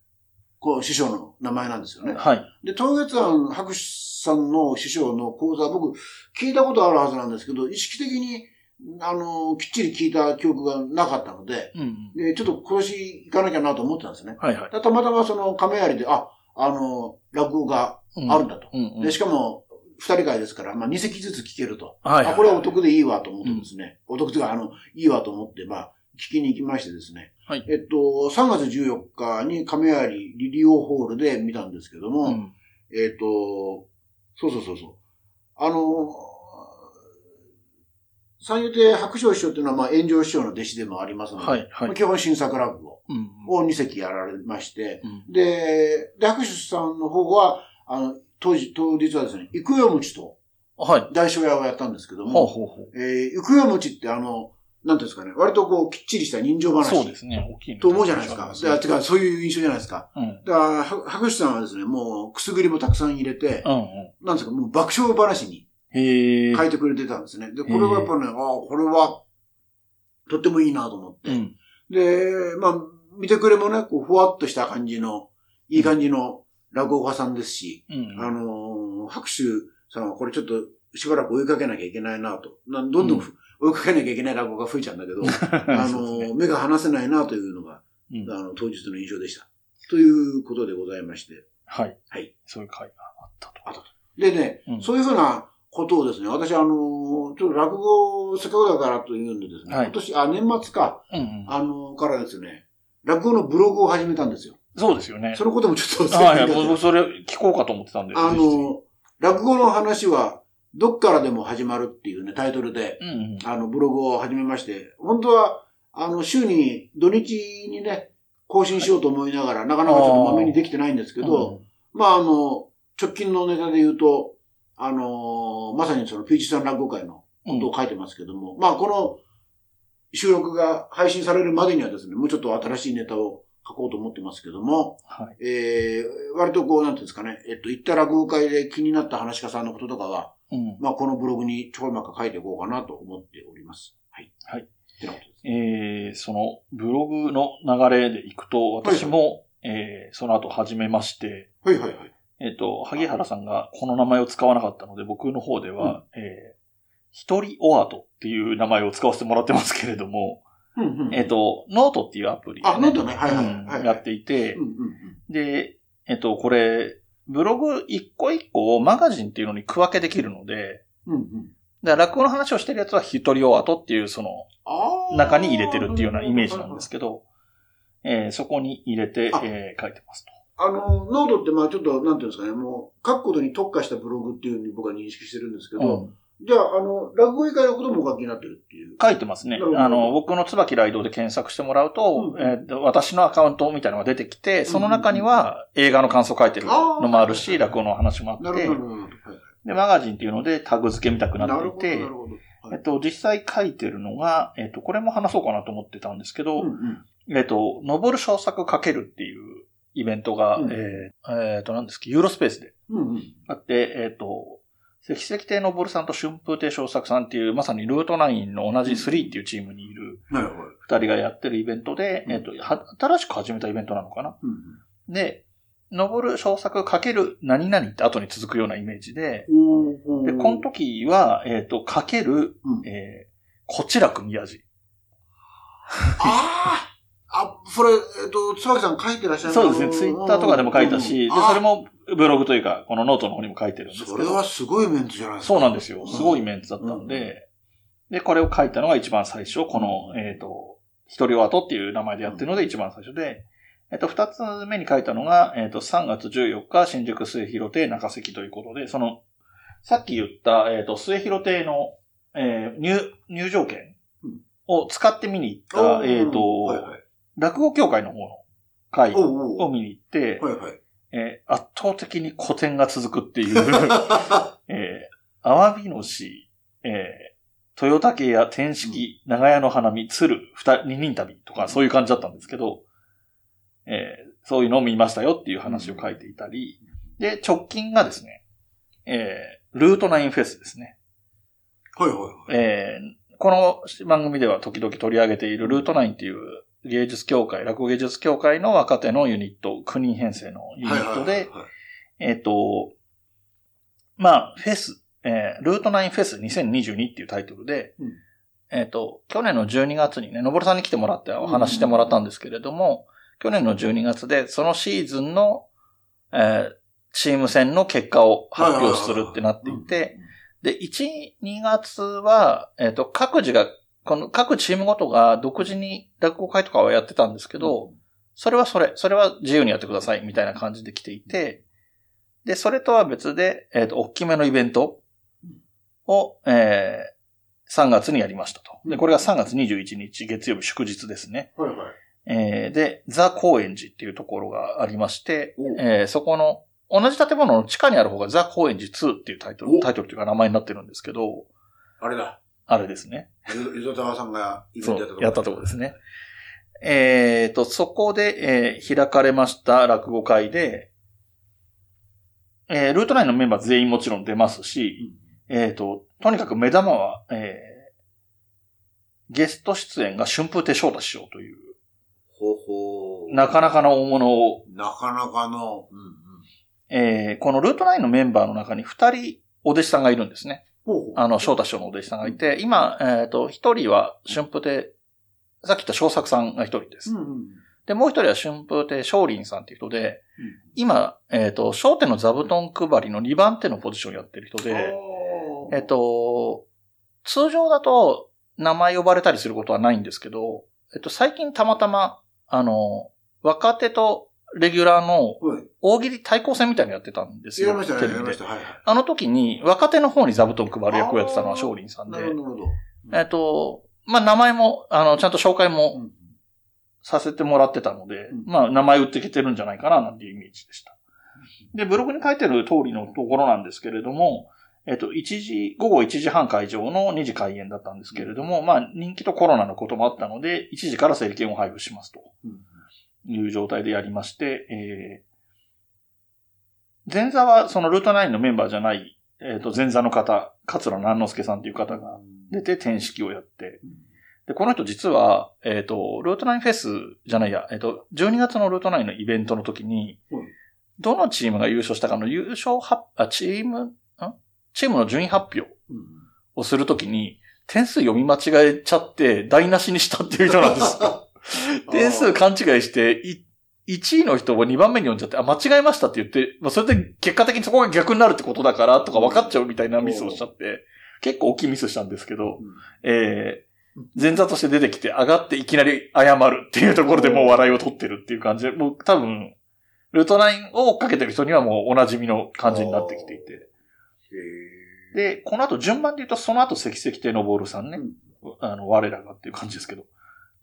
こう、師匠の名前なんですよね。はい。で、桃月庵白手さんの師匠の講座、僕、聞いたことあるはずなんですけど、意識的に、あの、きっちり聞いた記憶がなかったので、うんうん、でちょっと今年行かなきゃなと思ってたんですね。はいはい。たまたまその亀有で、あ、あの、落語があるんだと。うんうん、で、しかも、二人会ですから、まあ、二席ずつ聞けると。はいはいはい、あ、これはお得でいいわと思ってですね。うん、お得というか、あの、いいわと思って、まあ、聞きに行きましてですね。はい。えっと、さんがつじゅうよっかに亀有リリオホールで見たんですけども、うん、えっと、そうそうそうそう。あの、三遊亭白鳥師匠っていうのは、まあ、炎上師匠の弟子でもありますので、はいはいまあ、基本新作落語を二席やられまして、うん、で、で、白鳥さんの方は、あの、当時、当日はですね、いくよもちと、大正屋をやったんですけども、いくよもちってあの、なんていうんですかね、割とこう、きっちりした人情話。そうですね、大きい。と思うじゃないですか。だからそういう印象じゃないですか。うん、だから、白手さんはですね、もう、くすぐりもたくさん入れて、うんうん、なんですか、もう爆笑話に書いてくれてたんですね。で、これはやっぱね、ああ、これは、とってもいいなと思って。うん、で、まあ、見てくれもね、こう、ふわっとした感じの、いい感じの、うん落語家さんですし、うんうん、あのー、白手さんはこれちょっとしばらく追いかけなきゃいけないなと。どんどん追いかけなきゃいけない落語家増えちゃうんだけど、うん、あのーね、目が離せないなというのが、うん、あの当日の印象でした。ということでございまして。はい。はい。そういう会があったと。あったと。でね、うん、そういうふうなことをですね、私あのー、ちょっと落語、せっかくだからというんでですね、はい、今年、あ、年末か、うんうん、あのー、からですね、落語のブログを始めたんですよ。そうですよね。そのこともちょっとああ、いや、僕それ聞こうかと思ってたんですけど。あの、落語の話は、どっからでも始まるっていうね、タイトルで、うんうん、あの、ブログを始めまして、本当は、あの、週に、土日にね、更新しようと思いながら、はい、なかなかちょっとまめにできてないんですけど、あまあ、あの、直近のネタで言うと、あの、まさにその、ピーチさん落語会のことを書いてますけども、うん、まあ、この、収録が配信されるまでにはですね、もうちょっと新しいネタを、書こうと思ってますけども、はいえー、割とこう、なんていうんですかね、えっと、行った落語会で気になった噺家さんのこととかは、うん、まあ、このブログにちょいまか書いていこうかなと思っております。はい。はい。ってなことですね。えー、その、ブログの流れでいくと、私も、はいはい、えー、その後始めまして、はいはいはい。えっと、萩原さんがこの名前を使わなかったので、僕の方では、うん、えー、ひとりおあとっていう名前を使わせてもらってますけれども、うんうんうん、えっ、ー、と、ノートっていうアプリ、ね。あ、ノートね。はいはいはい、はい。やっていて、うんうんうん、で、えっ、ー、と、これ、ブログ一個一個をマガジンっていうのに区分けできるので、うんうん、だから落語の話をしてるやつは一人おあとっていう、その、中に入れてるっていうようなイメージなんですけど、えー、そこに入れて、えー、書いてますと。あの、ノートってまあちょっと、なんていうんですかね、もう、書くことに特化したブログっていうふうに僕は認識してるんですけど、うんじゃあ、あの、落語以外のこともお書きになってるっていう。書いてますね。あの、僕の椿雷堂で検索してもらうと、うんえー、私のアカウントみたいなのが出てきて、その中には映画の感想書いてるのもあるし、落語の話もあって、なるほどなるほどはい、で、マガジンっていうのでタグ付けみたくなっていて、なるほどなるほどはい、えっと、実際書いてるのが、えっと、これも話そうかなと思ってたんですけど、うんうん、えっと、登る小作かけるっていうイベントが、うん、えー、えー、と、なんですけど、ユーロスペースであって、うんうん、えっと、関石亭昇さんと春風亭昇作さんっていう、まさにルートナインの同じスリーっていうチームにいる、二人がやってるイベントで、うん、えっと、新しく始めたイベントなのかな、うん、で、昇る昇作かける何々って後に続くようなイメージで、うん、で、この時は、えっと、かける、うん、えー、こちらく宮治。あーあ、それ、えっと、つばきさん書いてらっしゃるそうですね。ツイッターとかでも書いたし、で、それもブログというか、このノートの方にも書いてるんですけど。それはすごいメンツじゃないですか。そうなんですよ。すごいメンツだったので、うん、で、これを書いたのが一番最初、この、えっと、ひとりおあとっていう名前でやってるので一番最初で、えっと、二つ目に書いたのが、えっと、さんがつじゅうよっか、新宿末広亭中関ということで、その、さっき言った、えっと、末広亭の、えー、入、入場券を使って見に行った、えっと、はいはい、落語協会の方の会を見に行って、はいはい、えー、圧倒的に古典が続くっていう、えー、奄美の市、えー、豊竹や天式、長屋の花見、鶴、二人旅とかそういう感じだったんですけど、えー、そういうのを見ましたよっていう話を書いていたり、で、直近がですね、えー、ルートナインフェスですね。はいはいはい。えー、この番組では時々取り上げているルートナインっていう芸術協会、落語芸術協会の若手のユニット、きゅうにん編成のユニットで、はいはいはいはい、えっと、まあ、フェス、えー、ルートナインフェスにせんにじゅうにっていうタイトルで、うん、えっと、去年のじゅうにがつにね、のぼるさんに来てもらってお話してもらったんですけれども、うん、去年のじゅうにがつでそのシーズンの、えー、チーム戦の結果を発表するってなっていて、で、いち、にがつは、えっと、各自が、この各チームごとが独自に落語会とかはやってたんですけど、それはそれ、それは自由にやってくださいみたいな感じで来ていて、で、それとは別で、えっと、大きめのイベントを、えー、さんがつにやりましたと。で、これがさんがつにじゅういちにち月曜日祝日ですね。はいはい。えー、で、ザ・高円寺っていうところがありまして、えー、そこの、同じ建物の地下にある方がザ・高円寺ツーっていうタイトル、タイトルというか名前になってるんですけど。あれだ。あれですね。ゆとたわさんがイベントやったところ。やったところですね。えっと、そこで、えー、開かれました落語会で、えー、ルートナインのメンバー全員もちろん出ますし、うん、えっと、とにかく目玉は、えー、ゲスト出演が春風亭昇太師匠という。ほほー。なかなかの大物を。なかなかの、うん、えー、このルートナインのメンバーの中にふたりお弟子さんがいるんですね。あの、翔太師匠のお弟子さんがいて、今、えっと、ひとりは春風亭、さっき言った翔作さんがひとりです。うんうん、で、もうひとりは春風亭昇林さんっていう人で、うん、今、えっと、笑点の座布団配りのにばんてのポジションやってる人で、えっと、通常だと名前呼ばれたりすることはないんですけど、えっと、最近たまたま、あの、若手と、レギュラーの大喜利対抗戦みたいなのやってたんですよ。やりましたね、やりました。はい。あの時に若手の方に座布団配る役をやってたのは少林さんで。なるほど。うん、えっと、まあ、名前も、あの、ちゃんと紹介もさせてもらってたので、うん、まあ、名前売ってきてるんじゃないかな、なんていうイメージでした。で、ブログに書いてる通りのところなんですけれども、えっと、いちじ、午後いちじはん会場のにじ開演だったんですけれども、うん、まあ、人気とコロナのこともあったので、いちじから整理券を配布しますと。うん、いう状態でやりまして、えー、前座はそのルートナインのメンバーじゃない、えっと、前座の方、桂南之助さんという方が出て、転式をやって、で、この人実は、えっと、ルートナインフェスじゃないや、えっと、じゅうにがつのルートナインのイベントの時に、どのチームが優勝したかの優勝発、あ、チーム、ん?チームの順位発表をするときに、点数読み間違えちゃって、台無しにしたっていう人なんですよ。点数勘違いして、いちいの人をにばんめに読んじゃって、あ、間違えましたって言って、まあ、それで結果的にそこが逆になるってことだから、とか分かっちゃうみたいなミスをしちゃって、結構大きいミスしたんですけど、うん、えー、前座として出てきて上がっていきなり謝るっていうところでもう笑いを取ってるっていう感じで、もう多分、ルートナインを追っかけてる人にはもうお馴染みの感じになってきていて。で、この後順番で言うと、その後積々亭昇さんね、うん、あの、我らがっていう感じですけど、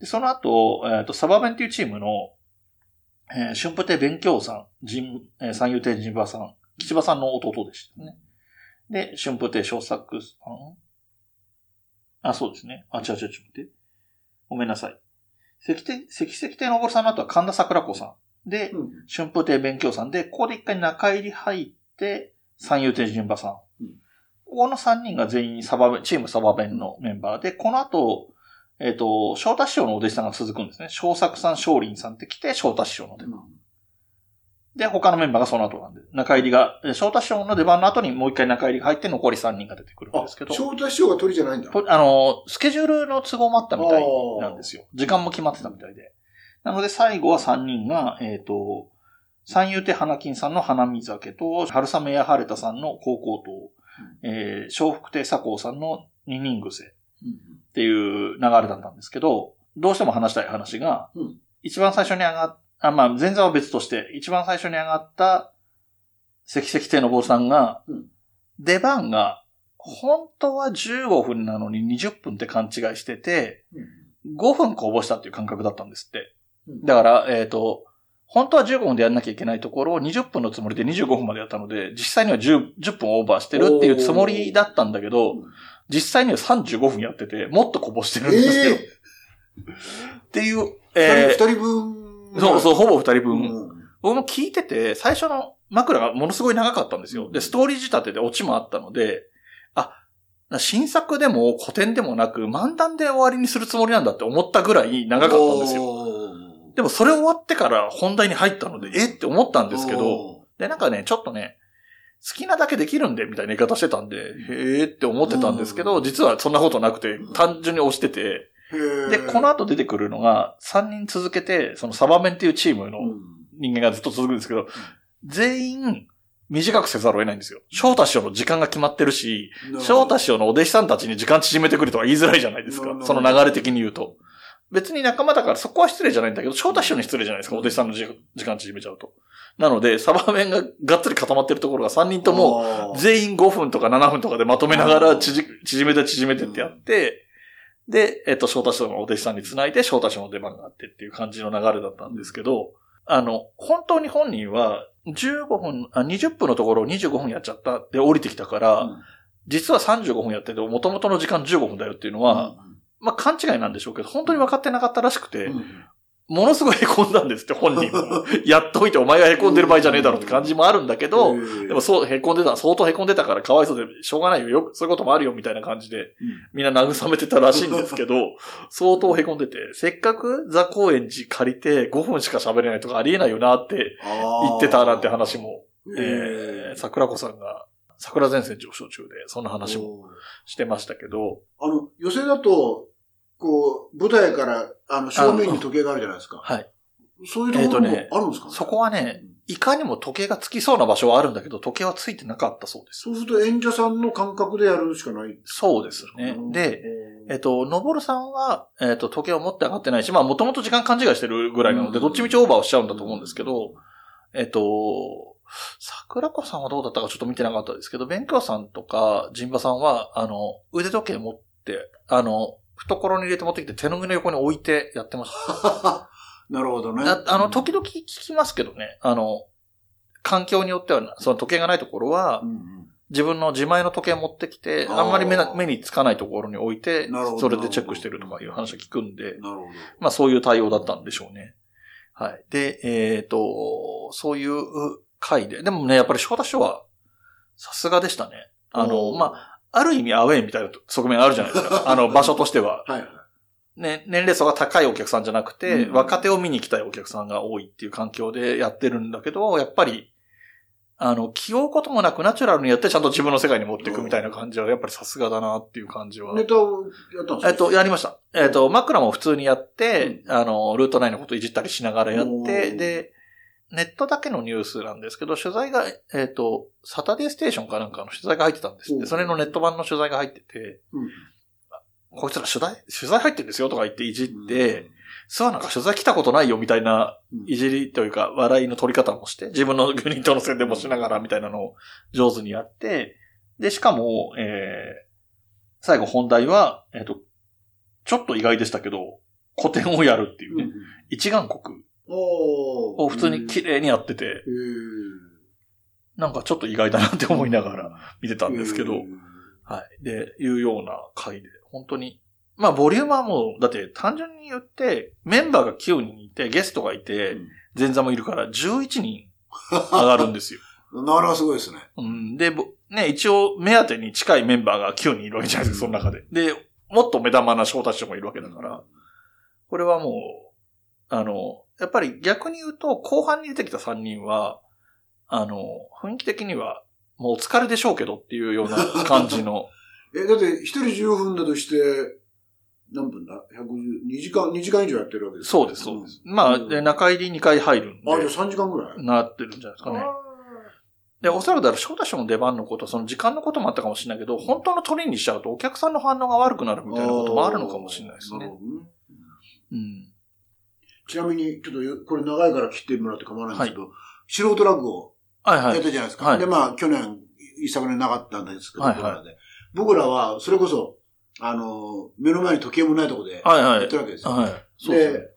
で、その後、えっと、サバ弁っていうチームの、えー、春風亭勉強さん、じん、えー、三遊亭陣馬さん、吉馬さんの弟でしたね。で、春風亭昇作さん。あ、そうですね。あ、違う違う違う待って。ごめんなさい。積々亭昇さんの後は神田桜子さん。で、うん、春風亭勉強さんで、ここで一回中入り入って、三遊亭陣馬さん。うん、この三人が全員サバ弁、チームサバ弁のメンバーで、この後、えっと、翔太師匠のお弟子さんが続くんですね。翔作さん、翔林さんって来て、翔太師匠の出番。で、他のメンバーがその後なんで、中入りが、翔太師匠の出番の後にもう一回中入りが入って残りさんにんが出てくるんですけど。翔太師匠が取りじゃないんだ。あの、スケジュールの都合もあったみたいなんですよ。時間も決まってたみたいで。なので、最後はさんにんが、えっと、三遊亭花金さんの花見酒と、春雨や晴れたさんの高校と、うん、えー、笑福亭佐光さんの二人癖。っていう流れだったんですけど、どうしても話したい話が、うん、一番最初に上がっ、あ、まあ、前座は別として、一番最初に上がった、積々亭昇さんが、うん、出番が、本当はじゅうごふんなのににじゅっぷんって勘違いしてて、うん、ごふんこぼしたっていう感覚だったんですって。だから、えっと、本当はじゅうごふんでやんなきゃいけないところをにじゅっぷんのつもりでにじゅうごふんまでやったので、実際には 10, 10分オーバーしてるっていうつもりだったんだけど、実際にはさんじゅうごふんやってて、もっとこぼしてるんですけど。えー、っていう、えー、ふたりぶん。そうそう、ほぼふたりぶん。うん、僕も聞いてて、最初の枕がものすごい長かったんですよ。で、ストーリー仕立てでオチもあったので、あ、新作でも古典でもなく漫談で終わりにするつもりなんだって思ったぐらい長かったんですよ。でもそれ終わってから本題に入ったので、えって思ったんですけど、で、なんかね、ちょっとね、好きなだけできるんでみたいな言い方してたんで、へーって思ってたんですけど、実はそんなことなくて、単純に押してて、で、この後出てくるのがさんにん続けて、そのサバメンっていうチームの人間がずっと続くんですけど、全員、短くせざるを得ないんですよ。翔太師匠の時間が決まってるし、翔太師匠のお弟子さんたちに時間縮めてくれとは言いづらいじゃないですか。その流れ的に言うと。別に仲間だからそこは失礼じゃないんだけど、翔太師匠に失礼じゃないですか。お弟子さんの時間縮めちゃうと。なので、サバメンががっつり固まってるところがさんにんとも全員ごふんとかななふんとかでまとめながら縮めて縮めてってやって、で、えっと、翔太師匠のお弟子さんにつないで翔太師匠の出番があってっていう感じの流れだったんですけど、あの、本当に本人は、じゅうごふん、あ、にじゅっぷんのところをにじゅうごふんやっちゃったで降りてきたから、うん、実はさんじゅうごふんやってて、元々の時間じゅうごふんだよっていうのは、うん、まあ勘違いなんでしょうけど、本当に分かってなかったらしくて、うん、ものすごい凹んだんですって、本人も。やっといてお前が凹んでる場合じゃねえだろって感じもあるんだけど、うん、でもそう、凹んでた、相当凹んでたからかわいそうで、しょうがないよ、よく、そういうこともあるよみたいな感じで、みんな慰めてたらしいんですけど、相当凹んでて、せっかくザ・高円寺借りてごふんしか喋れないとかありえないよなって言ってたなんて話も、えー、桜子さんが、桜前線上昇中で、そんな話もしてましたけど、あの、寄席だと、こう、舞台から、あの、正面に時計があるじゃないですか。はい。そういうところもあるんですかね。そこはね、いかにも時計がつきそうな場所はあるんだけど、時計はついてなかったそうです。そうすると演者さんの感覚でやるしかない。そうですね。で、えっと、のぼるさんは、えっと、時計を持って上がってないし、まあ、もともと時間勘違いしてるぐらいなので、どっちみちオーバーをしちゃうんだと思うんですけど、えっと、桜子さんはどうだったかちょっと見てなかったですけど、勉強さんとか、陣馬さんは、あの、腕時計持って、あの、懐に入れて持ってきて手の上の横に置いてやってました。なるほどね。あ, あの、時々聞きますけどね。あの、環境によっては、その時計がないところは、うんうん、自分の自前の時計を持ってきて、あ, あんまり 目, 目につかないところに置いて、それでチェックしてるとかいう話を聞くんで、なるほど、まあそういう対応だったんでしょうね。はい。で、えっ、ー、と、そういう回で、でもね、やっぱり翔太師匠はさすがでしたね。あの、まあ、ある意味アウェイみたいな側面あるじゃないですか。あの場所としては。はい、ね、年齢層が高いお客さんじゃなくて、うん、若手を見に来たいお客さんが多いっていう環境でやってるんだけど、やっぱり、あの、気負うこともなくナチュラルにやってちゃんと自分の世界に持っていくみたいな感じは、やっぱりさすがだなっていう感じは。ネタをやったんですか？えっと、やりました。えっと、枕も普通にやって、うん、あの、ルートナインのこといじったりしながらやって、で、ネットだけのニュースなんですけど、取材が、えっと、サタデーステーションかなんかの取材が入ってたんですって、それのネット版の取材が入ってて、うん、こいつら取材、取材入ってるんですよとか言っていじって、うん、そうなんか取材来たことないよみたいな、いじりというか、笑いの取り方もして、自分のユニットの宣伝もしながらみたいなのを上手にやって、で、しかも、えー、最後本題は、えっと、ちょっと意外でしたけど、古典をやるっていうね、うん、一眼国。を普通に綺麗にやってて、なんかちょっと意外だなって思いながら見てたんですけど、はい。で、いうような回で、本当に。まあ、ボリュームはもう、だって単純に言って、メンバーがきゅうにんいて、ゲストがいて、前座もいるからじゅういちにん上がるんですよ。なるほど、すごいですね。うん。で、ね、一応目当てに近いメンバーがきゅうにんいるわけじゃないですか、その中で。で、もっと目玉な人たちもいるわけだから、これはもう、あの、やっぱり逆に言うと、後半に出てきたさんにんは、あの、雰囲気的には、もうお疲れでしょうけどっていうような感じの。え、だって一人じゅうごふんだとして、何分だ ?ひゃくごじゅう、にじかん、にじかん以上やってるわけですか、ね、そうです、そうです。うん、まあ、で、中入りにかい入るんで。あ、じゃあさんじかんぐらいなってるんじゃないですかね。で、おそらくだろ、翔太師匠の出番のこと、その時間のこともあったかもしれないけど、本当の取りにしちゃうとお客さんの反応が悪くなるみたいなこともあるのかもしれないですね。なるほどね。うん。ちなみに、ちょっと、これ長いから切ってもらって構わないんですけど、はい、素人落語やったじゃないですか。はいはい、で、まあ、去年、一昨年なかったんですけど、はいはい、僕らは、それこそ、あの、目の前に時計もないとこで、やってるわけですよ。はいはい、そうそうで、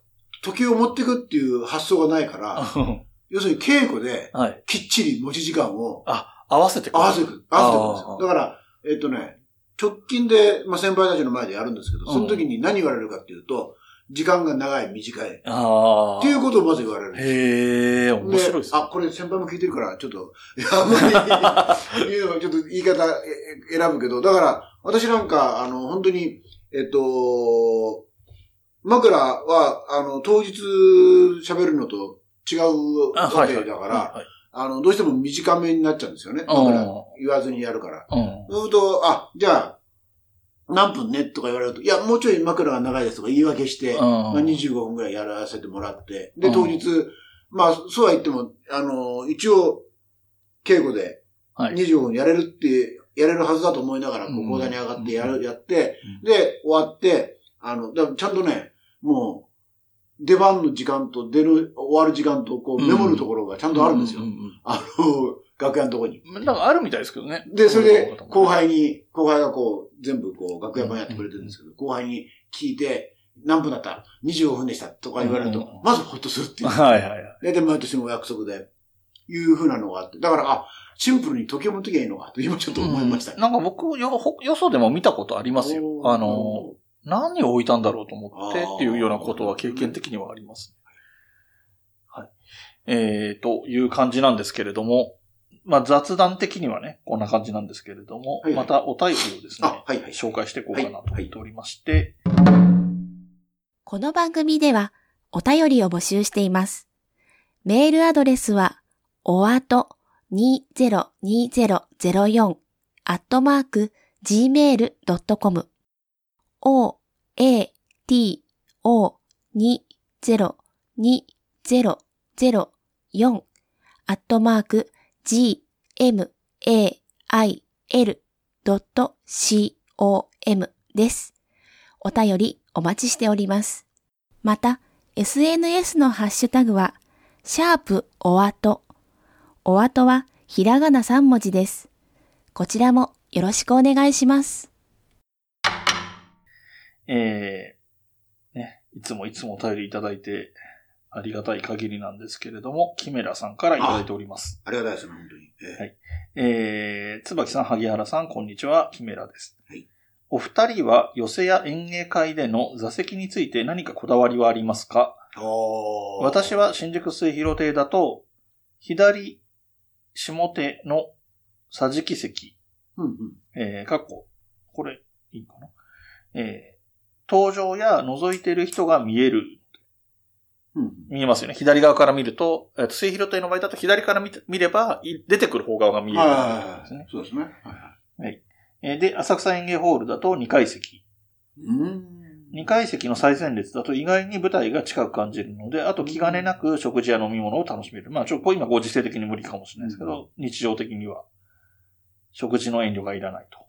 時計を持っていくっていう発想がないから、要するに稽古で、きっちり持ち時間を、はい、あ、合わせてくる。合わせてくる。合わせてくるんですよ。だから、えっとね、直近で、まあ、先輩たちの前でやるんですけど、その時に何言われるかっていうと、時間が長い、短い。ああ。っていうことをまず言われるんですよ。へえ、面白いですね。あ、これ先輩も聞いてるから、ちょっと、あんまり、ちょっと言い方選ぶけど、だから、私なんか、あの、本当に、えっと、枕は、あの、当日喋るのと違うわけだから、はいはい、あの、どうしても短めになっちゃうんですよね。枕言わずにやるから。そうすると、あ、じゃあ、何分ねとか言われると、いや、もうちょい枕が長いですとか言い訳して、まあ、にじゅうごふんぐらいやらせてもらって、で、当日、まあ、そうは言っても、あの、一応、稽古で、にじゅうごふんやれるって、やれるはずだと思いながら、こう、講座に上がってやる、やって、で、終わって、あの、だからちゃんとね、もう、出番の時間と出る、終わる時間と、こう、メモるところがちゃんとあるんですよ。あの、楽屋のところに。なんかあるみたいですけどね。で、それで、後輩に、後輩がこう、全部こう、楽屋版やってくれてるんですけど、後輩に聞いて、何分だった ?にじゅうごふんでしたとか言われると、まずほっとするっていう。はいはいはい。で、毎年のお約束で、いう風なのがあって。だから、あ、シンプルに時計持ってきゃいいのか、と今ちょっと思いました。なんか僕、よ、よそでも見たことありますよ。あの、何を置いたんだろうと思ってっていうようなことは経験的にはあります。はい。えー、という感じなんですけれども、まあ、雑談的にはね、こんな感じなんですけれども、はいはい、またお便りをですね、はいはい、紹介していこうかなと思っておりまして、はいはい。この番組ではお便りを募集しています。メールアドレスは、おあとにーぜろにーぜろぜろよん アットマーク ジーメールドットコム o a t o にーぜろにーぜろぜろよん アットマークジーメールドットコム です。お便りお待ちしております。また、エスエヌエス のハッシュタグは、シャープおあと。おあとはひらがなさんもじです。こちらもよろしくお願いします。えー、ね、いつもいつもお便りいただいて、ありがたい限りなんですけれども、キメラさんからいただいております。あ, ありがたいですね、本当に。えー、はい。えー、つばきさん、萩原さん、こんにちは、キメラです。はい。お二人は寄席や演芸会での座席について何かこだわりはありますか？おー。私は新宿末広亭だと、左下手の桟敷席。うんうん。えー、かっこ、これ、いいかな。えー、登場や覗いてる人が見える。うん、見えますよね。左側から見ると、えっと、末広亭の場合だと左から 見, 見れば、出てくる方側が見えるんですね。そうですね。はい、はいえー。で、浅草演芸ホールだとにかい席。うん、にかい席の最前列だと意外に舞台が近く感じるので、あと気兼ねなく食事や飲み物を楽しめる。まあ、ちょっと今ご時世的に無理かもしれないですけど、うん、日常的には食事の遠慮がいらないと。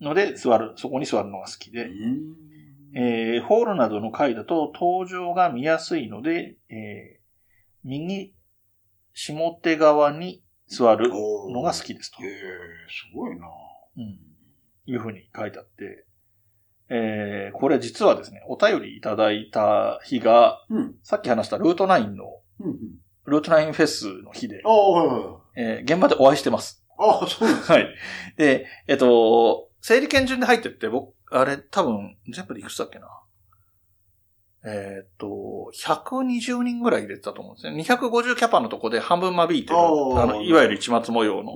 うん、ので、座る、そこに座るのが好きで。うんえー、ホールなどの回だと登場が見やすいので、えー、右下手側に座るのが好きですと。えー、すごいなぁ。うん。いうふうに書いてあって、えー、これ実はですね、お便りいただいた日が、うん、さっき話したルートナインの、うんうん、ルートナインフェスの日で、えー、現場でお会いしてます。あ、そうです。はい。で、えっと、整理券順で入ってって、僕、あれ、多分、全部でいくつだっけな。えっと、ひゃくにじゅうにんぐらい入れてたと思うんですね。にひゃくごじゅうキャパのとこで半分間引いてる、あの、いわゆる市松模様の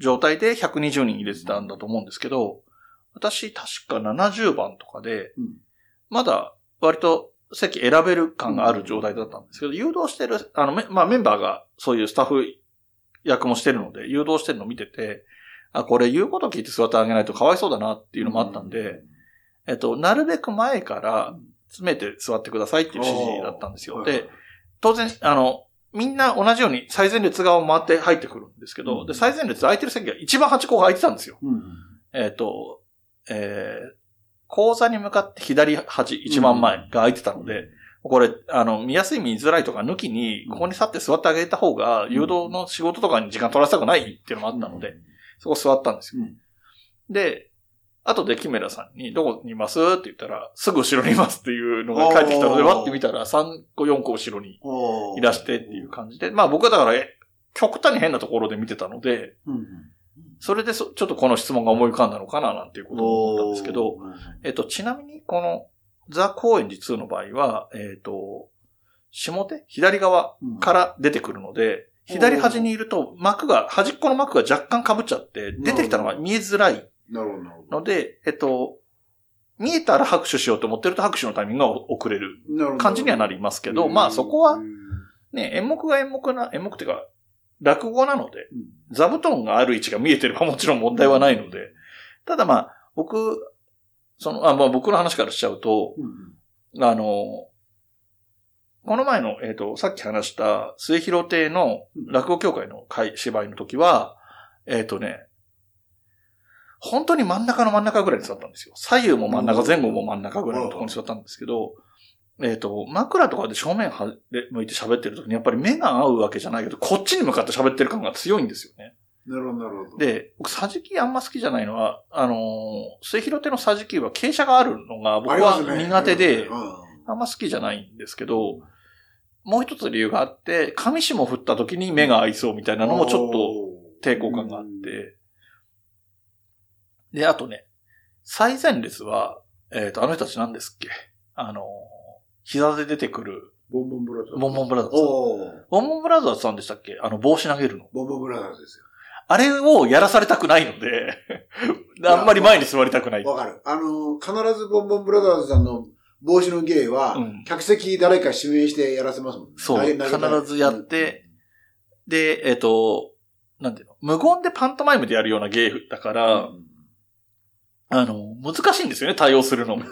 状態でひゃくにじゅうにん入れてたんだと思うんですけど、私、確かななじゅうばんとかで、まだ、割と席選べる感がある状態だったんですけど、誘導してる、あの、まあ、メンバーがそういうスタッフ役もしてるので、誘導してるのを見てて、あ、これ言うこと聞いて座ってあげないとかわいそうだなっていうのもあったんで、うん、えっと、なるべく前から詰めて座ってくださいっていう指示だったんですよ。で、当然、あの、みんな同じように最前列側を回って入ってくるんですけど、うん、で、最前列空いてる席が一番端っこが空いてたんですよ。うん、えっと、えー、講座に向かって左端、一番前が空いてたので、うん、これ、あの、見やすい見づらいとか抜きに、ここに去って座ってあげた方が、誘導の仕事とかに時間取らせたくないっていうのもあったので、うんそこ座ったんですよ。うん、で、後でキメラさんに、どこにいますって言ったら、すぐ後ろにいますっていうのが帰ってきたので、わって見たら、さんこ、よんこ後ろにいらしてっていう感じで、まあ僕はだから、極端に変なところで見てたので、それでそちょっとこの質問が思い浮かんだのかななんていうことを思ったんですけど、えっと、ちなみにこの、ザ・高円寺ツーの場合は、えっと、下手左側から出てくるので、左端にいると幕が、端っこの幕が若干被っちゃって、出てきたのが見えづらい。なるほどなるほど。ので、えっと、見えたら拍手しようと思ってると拍手のタイミングが遅れる感じにはなりますけど、まあそこは、ね、演目が演目な、演目っていうか、落語なので、うん、座布団がある位置が見えてればもちろん問題はないので、ただまあ、僕、その、あ、まあ僕の話からしちゃうと、うん、あの、この前の、えっと、さっき話した末広亭の落語協会の会、芝居の時は、えっとね、本当に真ん中の真ん中ぐらいに座ったんですよ。左右も真ん中、前後も真ん中ぐらいのところに座ったんですけど、えっと、枕とかで正面はで向いて喋ってる時にやっぱり目が合うわけじゃないけど、こっちに向かって喋ってる感が強いんですよね。なるほど、なるほど。で、僕、桟敷あんま好きじゃないのは、あのー、末広亭の桟敷は傾斜があるのが僕は苦手で、あんま好きじゃないんですけど、もう一つ理由があって、上下振った時に目が合いそうみたいなのもちょっと抵抗感があって、で、あとね、最前列は、えっ、ー、と、あの人たち何ですっけ、あの、膝で出てくる。ボンボンブラザーズ。ボンボンブラザーズ。ボンボンブラザーズさんでしたっけ、あの、帽子投げるの。ボンボンブラザーズですよ。あれをやらされたくないので、あんまり前に座りたくない。わかる。あの、必ずボンボンブラザーズさんの帽子の芸は、うん、客席誰か指名してやらせますもんね。そう。必ずやって、うん、で、えっ、ー、と、なんていうの、無言でパントマイムでやるような芸だから、うん、あの、難しいんですよね、対応するのも。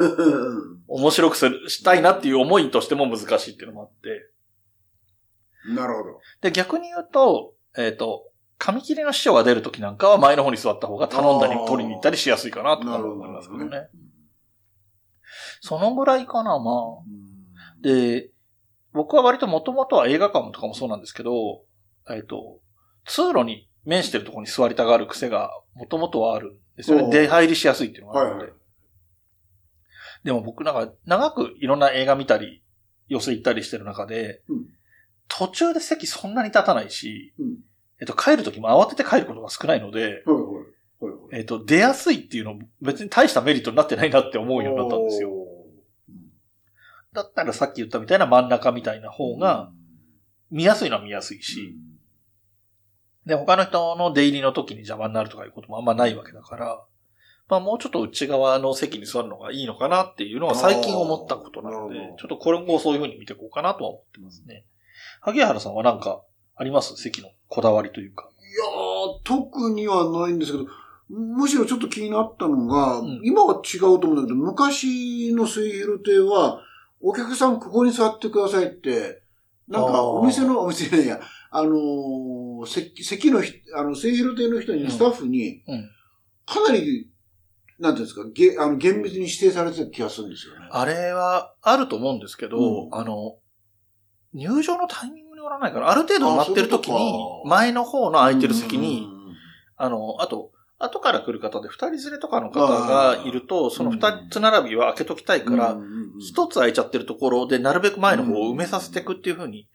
面白くする、したいなっていう思いとしても難しいっていうのもあって。なるほど。で、逆に言うと、えっと、紙切れの師匠が出るときなんかは前の方に座った方が頼んだり取りに行ったりしやすいかなとか思いますけどね。そのぐらいかな、まあ。で、僕は割ともともとは映画館とかもそうなんですけど、えっと、通路に面してるところに座りたがる癖がもともとはある。ですよね、出入りしやすいっていうのがあるので、はいはい、でも僕なんか長くいろんな映画見たり寄せ行ったりしてる中で、うん、途中で席そんなに立たないし、うん、えっと帰る時も慌てて帰ることが少ないので、はいはいはいはい、えっと出やすいっていうの別に大したメリットになってないなって思うようになったんですよ。だったらさっき言ったみたいな真ん中みたいな方が見やすいのは見やすいし。うんで、他の人の出入りの時に邪魔になるとかいうこともあんまないわけだから、まあもうちょっと内側の席に座るのがいいのかなっていうのは最近思ったことなので、ちょっとこれもそういうふうに見ていこうかなとは思ってますね。萩原さんはなんかあります？席のこだわりというか。いやー、特にはないんですけど、むしろちょっと気になったのが、うん、今は違うと思うんだけど、昔の末広亭は、お客さんここに座ってくださいって、なんかお店の、お店じゃないや、あのー、席、席の、あの、末広亭の人に、スタッフに、かなり、うん、なんていうんですか、げ、あの、厳密に指定されてた気がするんですよね。あれは、あると思うんですけど、うん、あの、入場のタイミングによらないから、ある程度待ってる時に、前の方の空いてる席に、あの、あと、後から来る方で二人連れとかの方がいると、その二つ並びは開けときたいから、一つ空いちゃってるところで、なるべく前の方を埋めさせていくっていう風に、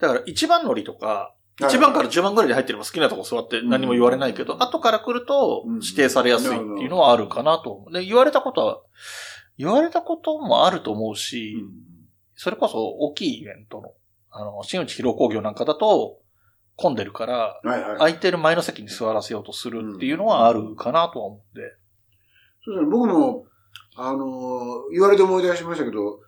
だから一番乗りとか、いちばんからじゅうばんぐらいで入ってれば好きなとこ座って何も言われないけど、うん、後から来ると指定されやすいっていうのはあるかなと思う。で、言われたことは、言われたこともあると思うし、うん、それこそ大きいイベントの、あの、新内広工業なんかだと混んでるから、はいはい、空いてる前の席に座らせようとするっていうのはあるかなとは思って。そうですね、僕も、あの、言われて思い出しましたけど、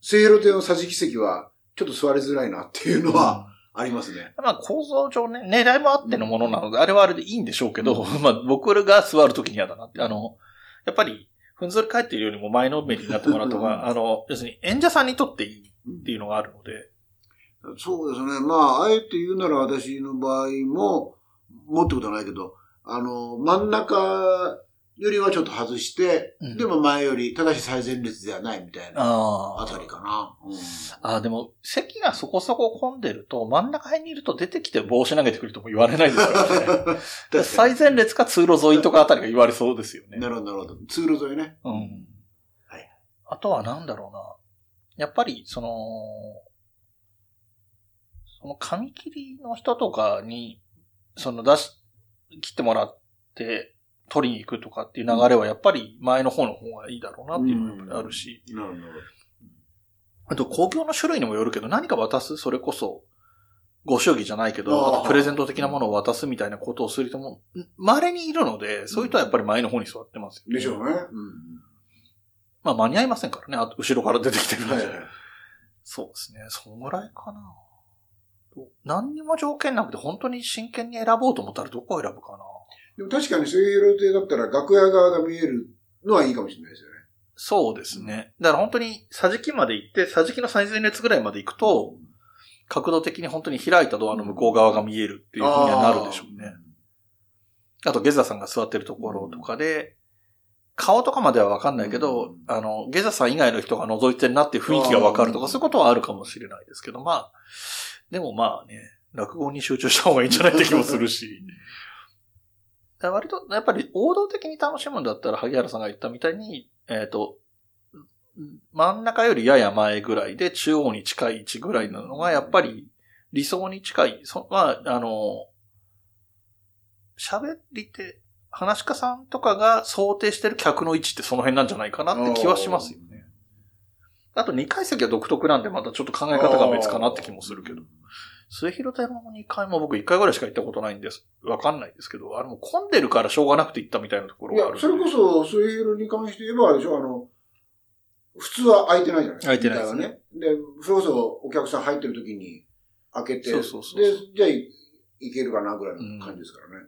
末広亭の桟敷席はちょっと座りづらいなっていうのは、うん、ありますね。まあ構造上ね、狙いもあってのものなので、あれはあれでいいんでしょうけど、うん、まあ僕が座るときに嫌だなって、あの、やっぱり、ふんぞり返っているよりも前のめりになってもらうとか、あの、要するに演者さんにとっていいっていうのがあるので。うん、そうですね。まあ、あえて言うなら私の場合も、もってことはないけど、あの、真ん中よりはちょっと外して、うん、でも前より、ただし最前列ではないみたいなあたりかな。うん、あでも、席がそこそこ混んでると、真ん中辺にいると出てきて帽子投げてくるとも言われないですからね。か最前列か通路沿いとかあたりが言われそうですよね。なるほど、なるほど。通路沿いね。うん。はい。あとはなんだろうな。やっぱり、その、その紙切りの人とかに、その出し、切ってもらって、取りに行くとかっていう流れはやっぱり前の方の方がいいだろうなっていうのもあるし、うんうん、なるほど。あと公共の種類にもよるけど何か渡す、それこそご祝儀じゃないけど、あとプレゼント的なものを渡すみたいなことをする人も稀にいるので、そういう人はやっぱり前の方に座ってますよね。でしょうね。うん、まあ間に合いませんからね。あと後ろから出てきてるので、はい、そうですね。そんぐらいかな。何にも条件なくて本当に真剣に選ぼうと思ったらどこを選ぶかな。でも確かにそういう予定だったら楽屋側が見えるのはいいかもしれないですよね。そうですね。だから本当に桟敷まで行って、桟敷の最前列ぐらいまで行くと、角度的に本当に開いたドアの向こう側が見えるっていう風にはなるでしょうね。あ, あとゲザさんが座ってるところとかで、顔とかまではわかんないけど、あの、ゲザさん以外の人が覗いてるなっていう雰囲気がわかるとか、そういうことはあるかもしれないですけど、まあ、でもまあね、落語に集中した方がいいんじゃないって気もするし、割と、やっぱり王道的に楽しむんだったら、萩原さんが言ったみたいに、えっと、真ん中よりやや前ぐらいで中央に近い位置ぐらいなのが、やっぱり理想に近い。そ、まあ、あの、喋り手、話し家さんとかが想定してる客の位置ってその辺なんじゃないかなって気はしますよね。あとにかい席は独特なんで、またちょっと考え方が別かなって気もするけど。末広亭のにかいも僕いっかいぐらいしか行ったことないんです。わかんないですけど、あれも混んでるからしょうがなくて行ったみたいなところがある。いや、それこそ末広に関して言えばあれでしょ、あの、普通は空いてないじゃないですか。空いてないですね。ねで、それこそお客さん入ってる時に開けて、そうそうそうそうで、じゃあ行けるかなぐらいの感じですからね。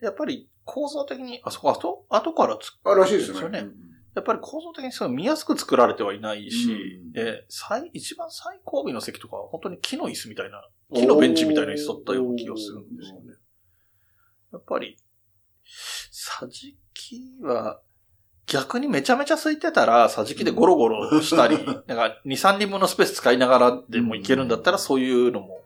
うん、やっぱり構造的に、あそこ後、後からつく。あ、らしいですよね。やっぱり構造的にすごい見やすく作られてはいないし、うん、で、最、一番最後尾の席とかは本当に木の椅子みたいな、木のベンチみたいな椅子だったような気がするんですよね。やっぱり、桟敷は、逆にめちゃめちゃ空いてたら、桟敷でゴロゴロしたり、うん、なんかに、さんにんぶんのスペース使いながらでもいけるんだったら、そういうのも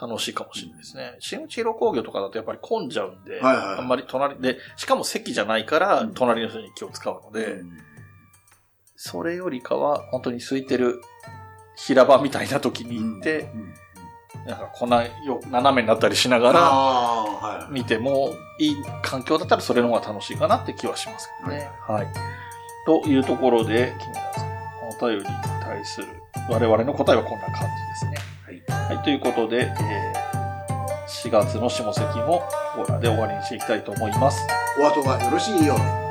楽しいかもしれないですね。新内広工業とかだとやっぱり混んじゃうんで、はいはい、あんまり隣で、しかも席じゃないから隣の人に気を使うので、うん、それよりかは本当に空いてる平場みたいな時に行って、うんうん、なんかこんな斜めになったりしながら見てもいい環境だったらそれの方が楽しいかなって気はしますけどね。はい。というところで、木村さんのお便りに対する我々の答えはこんな感じですね。はい、ということで、えー、しがつの下関もここらで終わりにしていきたいと思います。お後がよろしいようで。